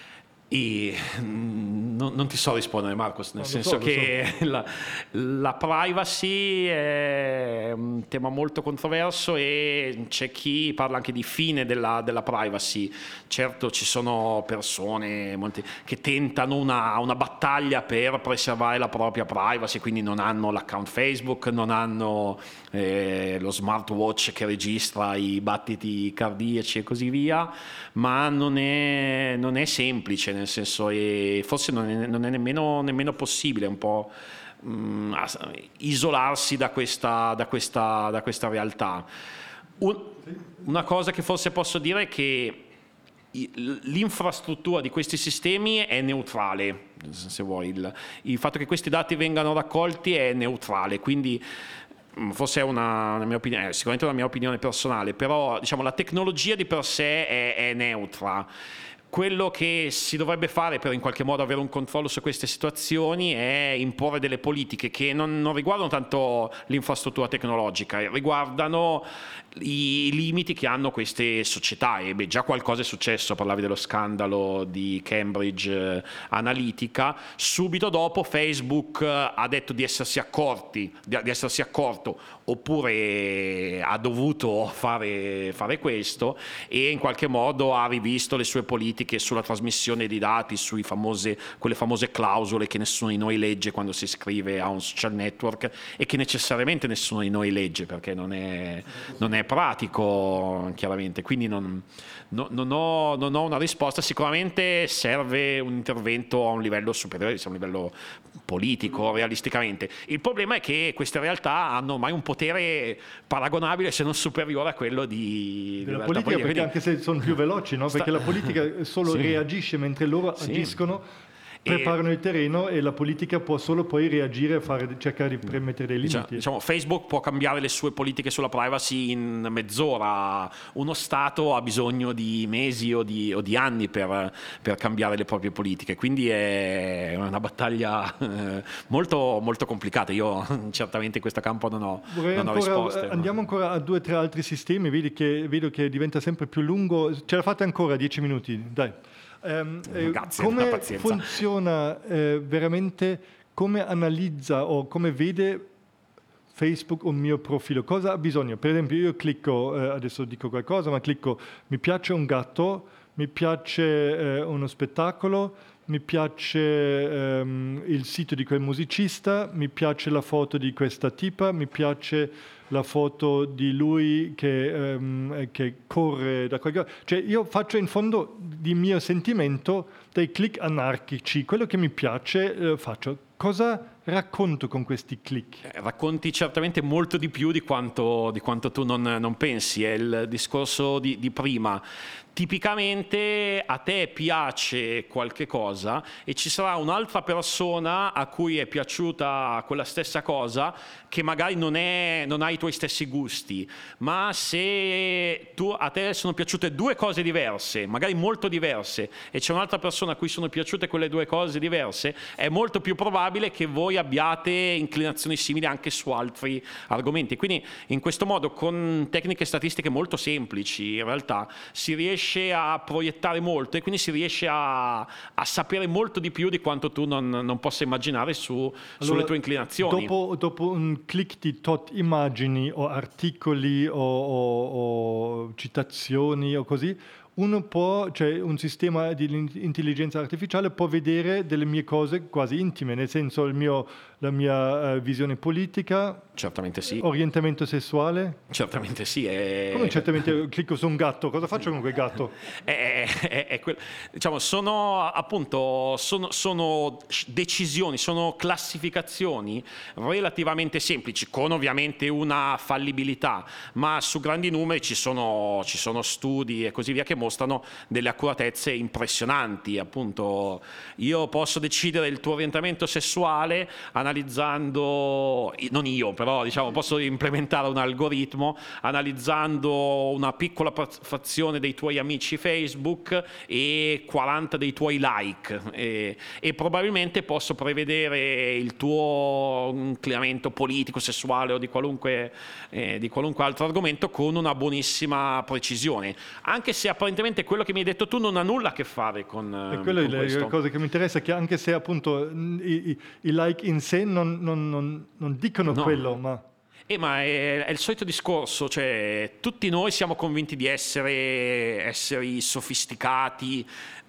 E non, non ti so rispondere, Marcus, nel no, senso so, che so. la, la privacy è un tema molto controverso, e c'è chi parla anche di fine della, della privacy. Certo, ci sono persone molti, che tentano una, una battaglia per preservare la propria privacy, quindi non hanno l'account Facebook, non hanno eh, lo smartwatch che registra i battiti cardiaci e così via, ma non è, non è semplice. Nel senso, e forse non è, non è nemmeno, nemmeno possibile un po' mh, isolarsi da questa, da questa, da questa realtà. Un, una cosa che forse posso dire è che l'infrastruttura di questi sistemi è neutrale, se vuoi, il, il fatto che questi dati vengano raccolti è neutrale, quindi forse è una, una mia opinione, eh, sicuramente una mia opinione personale, però diciamo la tecnologia di per sé è, è neutra. Quello che si dovrebbe fare per in qualche modo avere un controllo su queste situazioni è imporre delle politiche che non, non riguardano tanto l'infrastruttura tecnologica, riguardano i limiti che hanno queste società. E beh, già qualcosa è successo, parlavi dello scandalo di Cambridge Analytica. Subito dopo Facebook ha detto di essersi accorti, di, di essersi accorto, oppure ha dovuto fare, fare questo, e in qualche modo ha rivisto le sue politiche sulla trasmissione di dati, sui famose, quelle famose clausole che nessuno di noi legge quando si iscrive a un social network, e che necessariamente nessuno di noi legge perché non è, non è pratico, chiaramente. Quindi non, no, non, ho, non ho una risposta. Sicuramente serve un intervento a un livello superiore, a un livello politico, realisticamente. Il problema è che queste realtà hanno ormai un potere paragonabile, se non superiore, a quello di, della di politica, politica. Perché anche se sono più veloci, no? Perché sta... la politica solo sì. reagisce mentre loro sì. agiscono, preparano il terreno, e la politica può solo poi reagire e fare, cercare di premettere dei limiti. Cioè, diciamo, Facebook può cambiare le sue politiche sulla privacy in mezz'ora, uno Stato ha bisogno di mesi o di, o di anni per, per cambiare le proprie politiche, quindi è una battaglia eh, molto, molto complicata. Io certamente in questo campo non ho, non ancora, ho risposte. Andiamo ancora a due o tre altri sistemi, vedi che, vedo che diventa sempre più lungo, ce la fate ancora dieci minuti, dai. Um, eh, Grazie, come funziona eh, veramente, come analizza o come vede Facebook un mio profilo? Cosa ha bisogno? Per esempio io clicco, eh, adesso dico qualcosa, ma clicco mi piace un gatto, mi piace eh, uno spettacolo, mi piace ehm, il sito di quel musicista, mi piace la foto di questa tipa, mi piace la foto di lui che, ehm, che corre da qualche... Cioè io faccio in fondo di mio sentimento dei click anarchici, quello che mi piace eh, faccio. Cosa racconto con questi click? Eh, racconti certamente molto di più di quanto, di quanto tu non, non pensi, è il discorso di, di prima. Tipicamente a te piace qualche cosa e ci sarà un'altra persona a cui è piaciuta quella stessa cosa, che magari non, è, non ha i tuoi stessi gusti, ma se tu, a te sono piaciute due cose diverse, magari molto diverse, e c'è un'altra persona a cui sono piaciute quelle due cose diverse, è molto più probabile che voi abbiate inclinazioni simili anche su altri argomenti. Quindi in questo modo, con tecniche statistiche molto semplici in realtà, si riesce a proiettare molto, e quindi si riesce a, a sapere molto di più di quanto tu non, non possa immaginare su, allora, sulle tue inclinazioni. Dopo, dopo un click di tot immagini o articoli o, o, o citazioni o così, uno può, cioè un sistema di intelligenza artificiale può vedere delle mie cose quasi intime, nel senso il mio, la mia visione politica. Certamente sì. Orientamento sessuale? Certamente sì. È... Come certamente clicco su un gatto, cosa faccio con quel gatto? è, è, è que... Diciamo, sono appunto sono, sono decisioni, sono classificazioni relativamente semplici, con ovviamente una fallibilità, ma su grandi numeri ci sono, ci sono studi e così via che mostrano delle accuratezze impressionanti. Appunto, io posso decidere il tuo orientamento sessuale analizzando, non io però diciamo, posso implementare un algoritmo analizzando una piccola frazione dei tuoi amici Facebook e quaranta dei tuoi like, e, e probabilmente posso prevedere il tuo inclinamento politico, sessuale o di qualunque, eh, di qualunque altro argomento con una buonissima precisione, anche se apparentemente quello che mi hai detto tu non ha nulla a che fare con, e quella con è la questo. Cosa che mi interessa è che anche se appunto i, i like in sé non, non, non, non dicono no. quello, ma... Eh, ma è, è il solito discorso, cioè tutti noi siamo convinti di essere esseri sofisticati,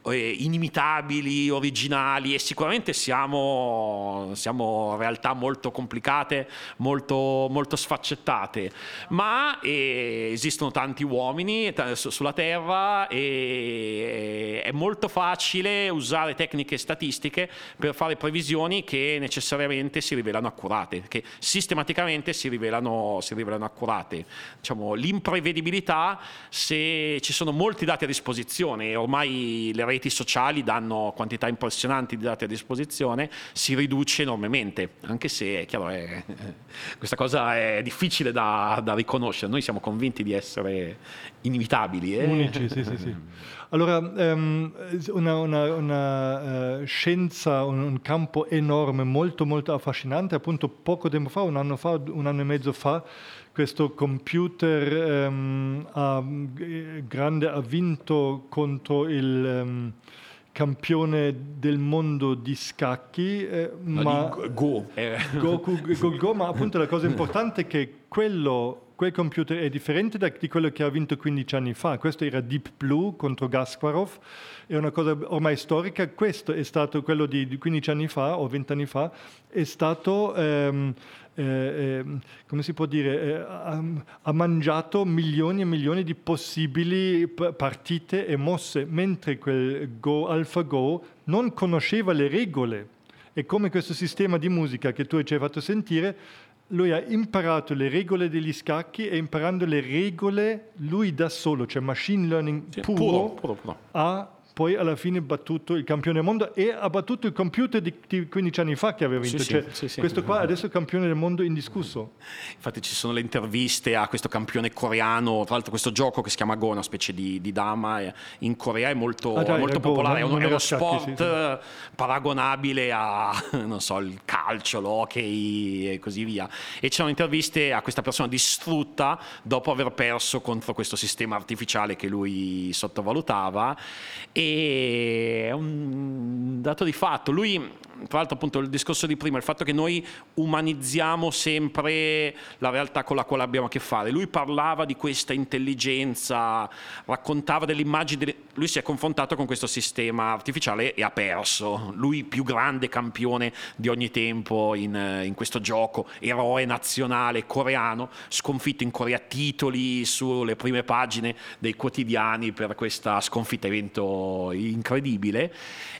inimitabili, originali, e sicuramente siamo, siamo realtà molto complicate, molto, molto sfaccettate, ma eh, esistono tanti uomini sulla terra, e è molto facile usare tecniche statistiche per fare previsioni che necessariamente si rivelano accurate, che sistematicamente si rivelano, si rivelano accurate. Diciamo, l'imprevedibilità, se ci sono molti dati a disposizione, ormai le reti sociali danno quantità impressionanti di dati a disposizione, si riduce enormemente, anche se è chiaro, è, questa cosa è difficile da, da riconoscere. Noi siamo convinti di essere inimitabili. Eh? Unici, sì, sì, sì. Allora, um, una, una, una uh, scienza, un, un campo enorme, molto molto affascinante. Appunto poco tempo fa, un anno fa, un anno e mezzo fa, questo computer um, ha, grande, ha vinto contro il um, campione del mondo di scacchi, eh, no, ma di Go. Goku, Go, Go, ma appunto la cosa importante è che quello... quel computer è differente da, di quello che ha vinto quindici anni fa. Questo era Deep Blue contro Kasparov, è una cosa ormai storica. Questo è stato quello di quindici anni fa o venti anni fa, è stato ehm, eh, come si può dire, eh, ha, ha mangiato milioni e milioni di possibili p- partite e mosse, mentre quel Go, AlphaGo non conosceva le regole. È come questo sistema di musica che tu ci hai fatto sentire. Lui ha imparato le regole degli scacchi e imparando le regole lui da solo, cioè machine learning sì, puro, puro, puro, puro, ha poi alla fine battuto il campione del mondo e ha battuto il computer di, di quindici anni fa che aveva vinto. Sì, cioè, sì, sì, questo sì. Qua adesso è campione del mondo indiscusso. Infatti ci sono le interviste a questo campione coreano, tra l'altro questo gioco che si chiama Go, una specie di, di dama, in Corea è molto, ah, dai, molto popolare, Go, è uno sport scacchi, sì, sì. paragonabile a, non so, il calcio, l'hockey e così via. E c'erano interviste a questa persona distrutta dopo aver perso contro questo sistema artificiale che lui sottovalutava. E è un dato di fatto. Lui, tra l'altro, appunto il discorso di prima, il fatto che noi umanizziamo sempre la realtà con la quale abbiamo a che fare. Lui parlava di questa intelligenza, raccontava delle immagini, lui si è confrontato con questo sistema artificiale e ha perso. Lui, più grande campione di ogni tempo in, in questo gioco, eroe nazionale coreano, sconfitto in Corea, titoli sulle prime pagine dei quotidiani per questa sconfitta, evento incredibile.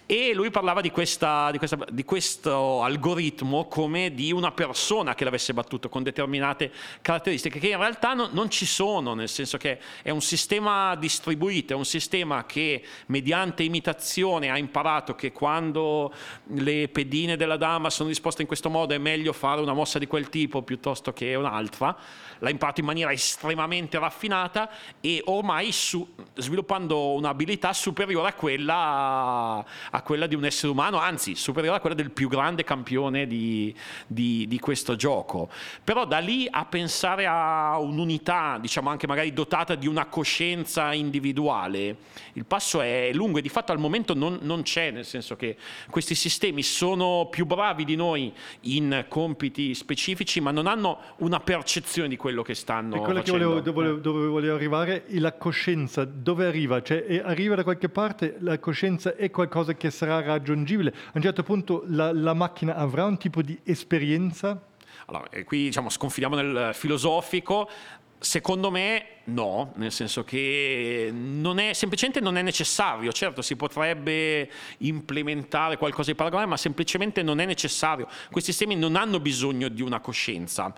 E lui parlava di, questa, di, questa, di questo algoritmo come di una persona che l'avesse battuto con determinate caratteristiche che in realtà no, non ci sono, nel senso che è un sistema distribuito, è un sistema che mediante imitazione ha imparato che quando le pedine della dama sono disposte in questo modo è meglio fare una mossa di quel tipo piuttosto che un'altra. L'ha imparato in maniera estremamente raffinata e ormai su, sviluppando un'abilità superiore a quella, a quella di un essere umano, anzi superiore a quella del più grande campione di, di, di questo gioco. Però da lì a pensare a un'unità, diciamo anche magari dotata di una coscienza individuale, il passo è lungo e di fatto al momento non, non c'è, nel senso che questi sistemi sono più bravi di noi in compiti specifici ma non hanno una percezione di quello che stanno facendo. E quello che volevo, dove, dove volevo arrivare è la coscienza, dove arriva? Cioè arriva da qualche parte? La coscienza è qualcosa che sarà raggiungibile. A un certo punto la, la macchina avrà un tipo di esperienza? Allora, e qui diciamo sconfidiamo nel filosofico. Secondo me no, nel senso che non è, semplicemente non è necessario. Certo, si potrebbe implementare qualcosa di paragonabile, ma semplicemente non è necessario. Questi sistemi non hanno bisogno di una coscienza.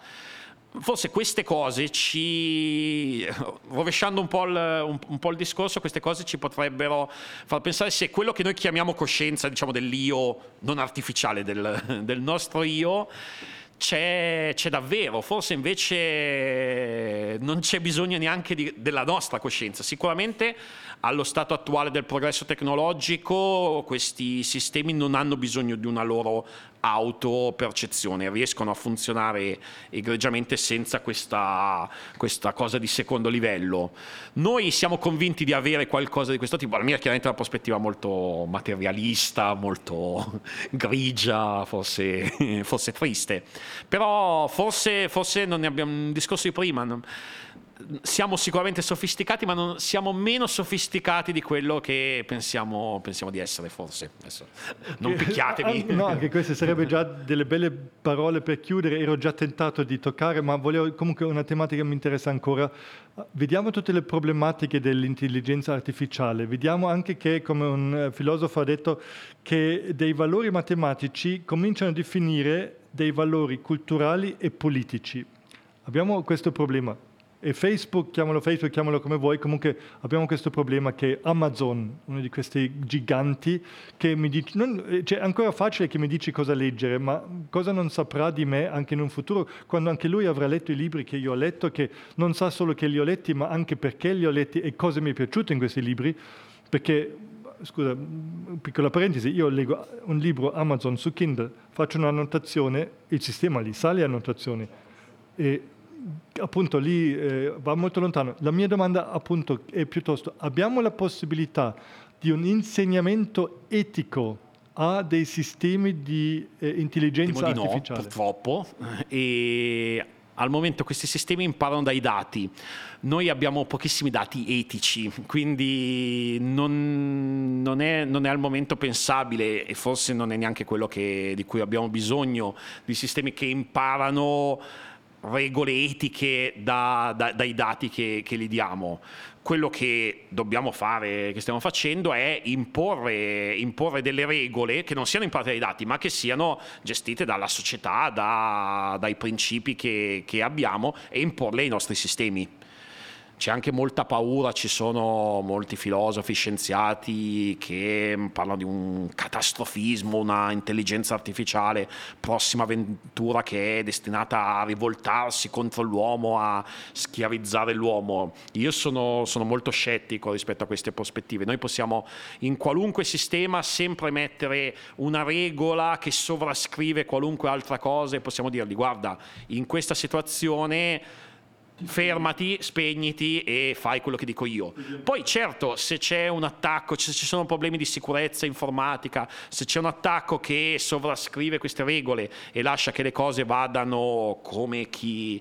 Forse queste cose ci, rovesciando un po' il, un, un po' il discorso, queste cose ci potrebbero far pensare se quello che noi chiamiamo coscienza, diciamo dell'io non artificiale, del, del nostro io, c'è, c'è davvero. Forse invece non c'è bisogno neanche di, della nostra coscienza. Sicuramente allo stato attuale del progresso tecnologico questi sistemi non hanno bisogno di una loro autopercezione, riescono a funzionare egregiamente senza questa, questa cosa di secondo livello. Noi siamo convinti di avere qualcosa di questo tipo. La mia è chiaramente una prospettiva molto materialista, molto grigia, forse, forse triste. Però forse, forse non ne abbiamo discorso di prima. Siamo sicuramente sofisticati, ma non, siamo meno sofisticati di quello che pensiamo, pensiamo di essere, forse. Adesso, non picchiatemi. No, anche queste sarebbe già delle belle parole per chiudere. Ero già tentato di toccare, ma volevo comunque una tematica che mi interessa ancora. Vediamo tutte le problematiche dell'intelligenza artificiale. Vediamo anche che, come un filosofo ha detto, che dei valori matematici cominciano a definire dei valori culturali e politici. Abbiamo questo problema. E Facebook, chiamalo Facebook, chiamalo come vuoi, comunque abbiamo questo problema che Amazon, uno di questi giganti, che mi dice, non, cioè, ancora facile che mi dici cosa leggere, ma cosa non saprà di me anche in un futuro, quando anche lui avrà letto i libri che io ho letto, che non sa solo che li ho letti, ma anche perché li ho letti e cosa mi è piaciuto in questi libri, perché... Scusa, piccola parentesi, io leggo un libro Amazon su Kindle, faccio un'annotazione, il sistema li sa le annotazioni e appunto lì eh, va molto lontano. La mia domanda appunto è piuttosto: abbiamo la possibilità di un insegnamento etico a dei sistemi di eh, intelligenza di artificiale? No, purtroppo. E al momento questi sistemi imparano dai dati. Noi abbiamo pochissimi dati etici, quindi non, non, è, non è al momento pensabile, e forse non è neanche quello che, di cui abbiamo bisogno, di sistemi che imparano regole etiche da, da, dai dati che, che li diamo. Quello che dobbiamo fare, che stiamo facendo, è imporre, imporre delle regole che non siano imparate dai dati, ma che siano gestite dalla società, da, dai principi che, che abbiamo, e imporle ai nostri sistemi. C'è anche molta paura, ci sono molti filosofi, scienziati che parlano di un catastrofismo, una intelligenza artificiale, prossima avventura che è destinata a rivoltarsi contro l'uomo, a schiavizzare l'uomo. Io sono, sono molto scettico rispetto a queste prospettive. Noi possiamo in qualunque sistema sempre mettere una regola che sovrascrive qualunque altra cosa e possiamo dirgli: guarda, in questa situazione fermati, spegniti e fai quello che dico io. Poi certo, se c'è un attacco, se ci sono problemi di sicurezza informatica, se c'è un attacco che sovrascrive queste regole e lascia che le cose vadano come chi,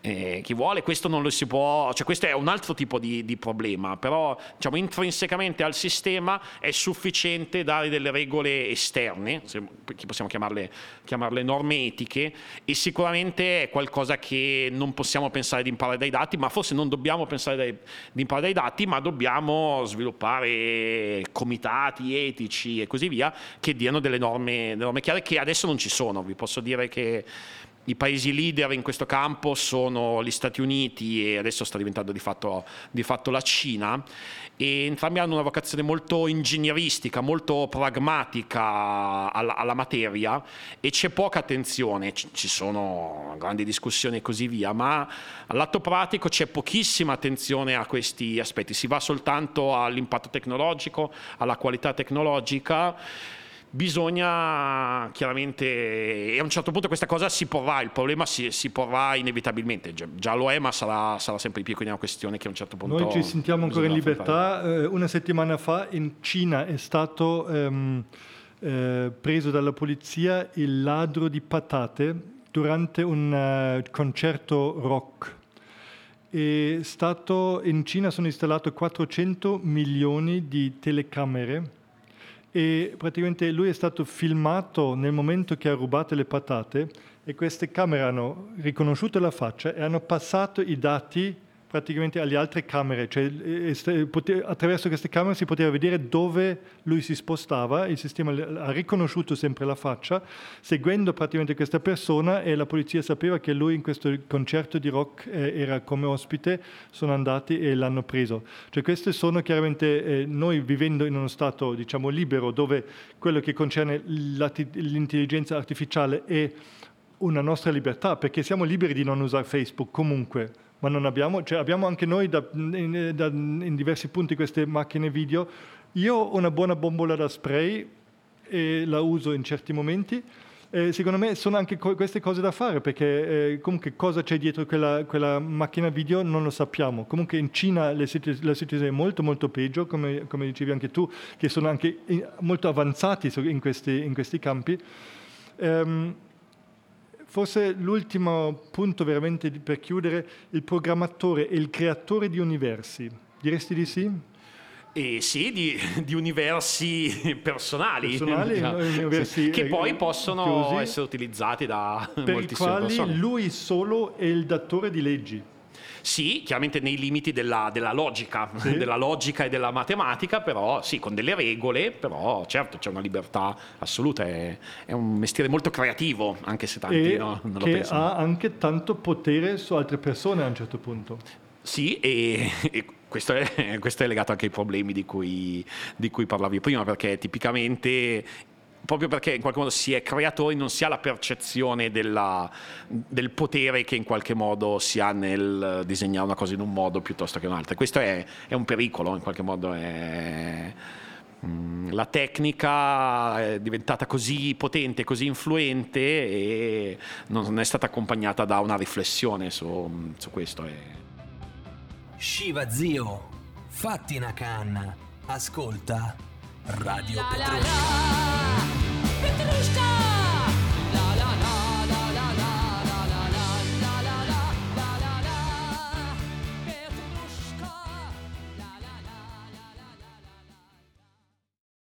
eh, chi vuole, questo non lo si può, cioè questo è un altro tipo di, di problema. Però diciamo intrinsecamente al sistema è sufficiente dare delle regole esterne, se possiamo chiamarle, chiamarle norme etiche, e sicuramente è qualcosa che non possiamo pensare di imparare dai dati, ma forse non dobbiamo pensare dai, di imparare dai dati, ma dobbiamo sviluppare comitati etici e così via che diano delle norme, norme chiare, che adesso non ci sono. Vi posso dire che i paesi leader in questo campo sono gli Stati Uniti e adesso sta diventando di fatto, di fatto la Cina, e entrambi hanno una vocazione molto ingegneristica, molto pragmatica alla, alla materia, e c'è poca attenzione, ci, ci sono grandi discussioni e così via, ma all'atto pratico c'è pochissima attenzione a questi aspetti, si va soltanto all'impatto tecnologico, alla qualità tecnologica. Bisogna chiaramente, e a un certo punto questa cosa si porrà, il problema si, si porrà inevitabilmente, già, già lo è, ma sarà, sarà sempre di più, quindi è una questione che a un certo punto... Noi ci sentiamo ancora in libertà, eh, una settimana fa in Cina è stato ehm, eh, preso dalla polizia il ladro di patate durante un uh, concerto rock. È stato, in Cina sono installate quattrocento milioni di telecamere, e praticamente lui è stato filmato nel momento che ha rubato le patate, e queste camere hanno riconosciuto la faccia e hanno passato i dati praticamente alle altre camere, cioè attraverso queste camere si poteva vedere dove lui si spostava, il sistema ha riconosciuto sempre la faccia, seguendo praticamente questa persona, e la polizia sapeva che lui in questo concerto di rock eh, era come ospite, sono andati e l'hanno preso. Cioè queste sono chiaramente, eh, noi vivendo in uno stato diciamo libero, dove quello che concerne l'intelligenza artificiale è una nostra libertà, perché siamo liberi di non usare Facebook comunque, ma non abbiamo, cioè abbiamo anche noi da, in, da, in diversi punti queste macchine video. Io ho una buona bombola da spray e la uso in certi momenti. Eh, secondo me sono anche co- queste cose da fare, perché eh, comunque cosa c'è dietro quella, quella macchina video non lo sappiamo. Comunque in Cina le situ- la situazione è molto molto peggio, come, come dicevi anche tu, che sono anche in, molto avanzati in questi, in questi campi. Um, Forse l'ultimo punto veramente per chiudere, il programmatore e il creatore di universi, diresti di sì? Eh sì, di, di universi personali, personali no, universi che poi possono chiusi, essere utilizzati da moltissime persone. Per i quali lui solo è il datore di leggi. Sì, chiaramente nei limiti della, della logica, sì, della logica e della matematica, però sì, con delle regole, però certo c'è una libertà assoluta, è, è un mestiere molto creativo, anche se tanti e no, non lo pensano. Che ha anche tanto potere su altre persone a un certo punto. Sì, e, e questo, è, questo è legato anche ai problemi di cui, di cui parlavi prima, perché tipicamente... proprio perché in qualche modo si è creatori, non si ha la percezione della, del potere che in qualche modo si ha nel disegnare una cosa in un modo piuttosto che in un altro. Questo è, è un pericolo, in qualche modo è, mh, la tecnica è diventata così potente, così influente e non è stata accompagnata da una riflessione su, su questo. Shiva zio, fatti una canna, ascolta Radio Petrushka.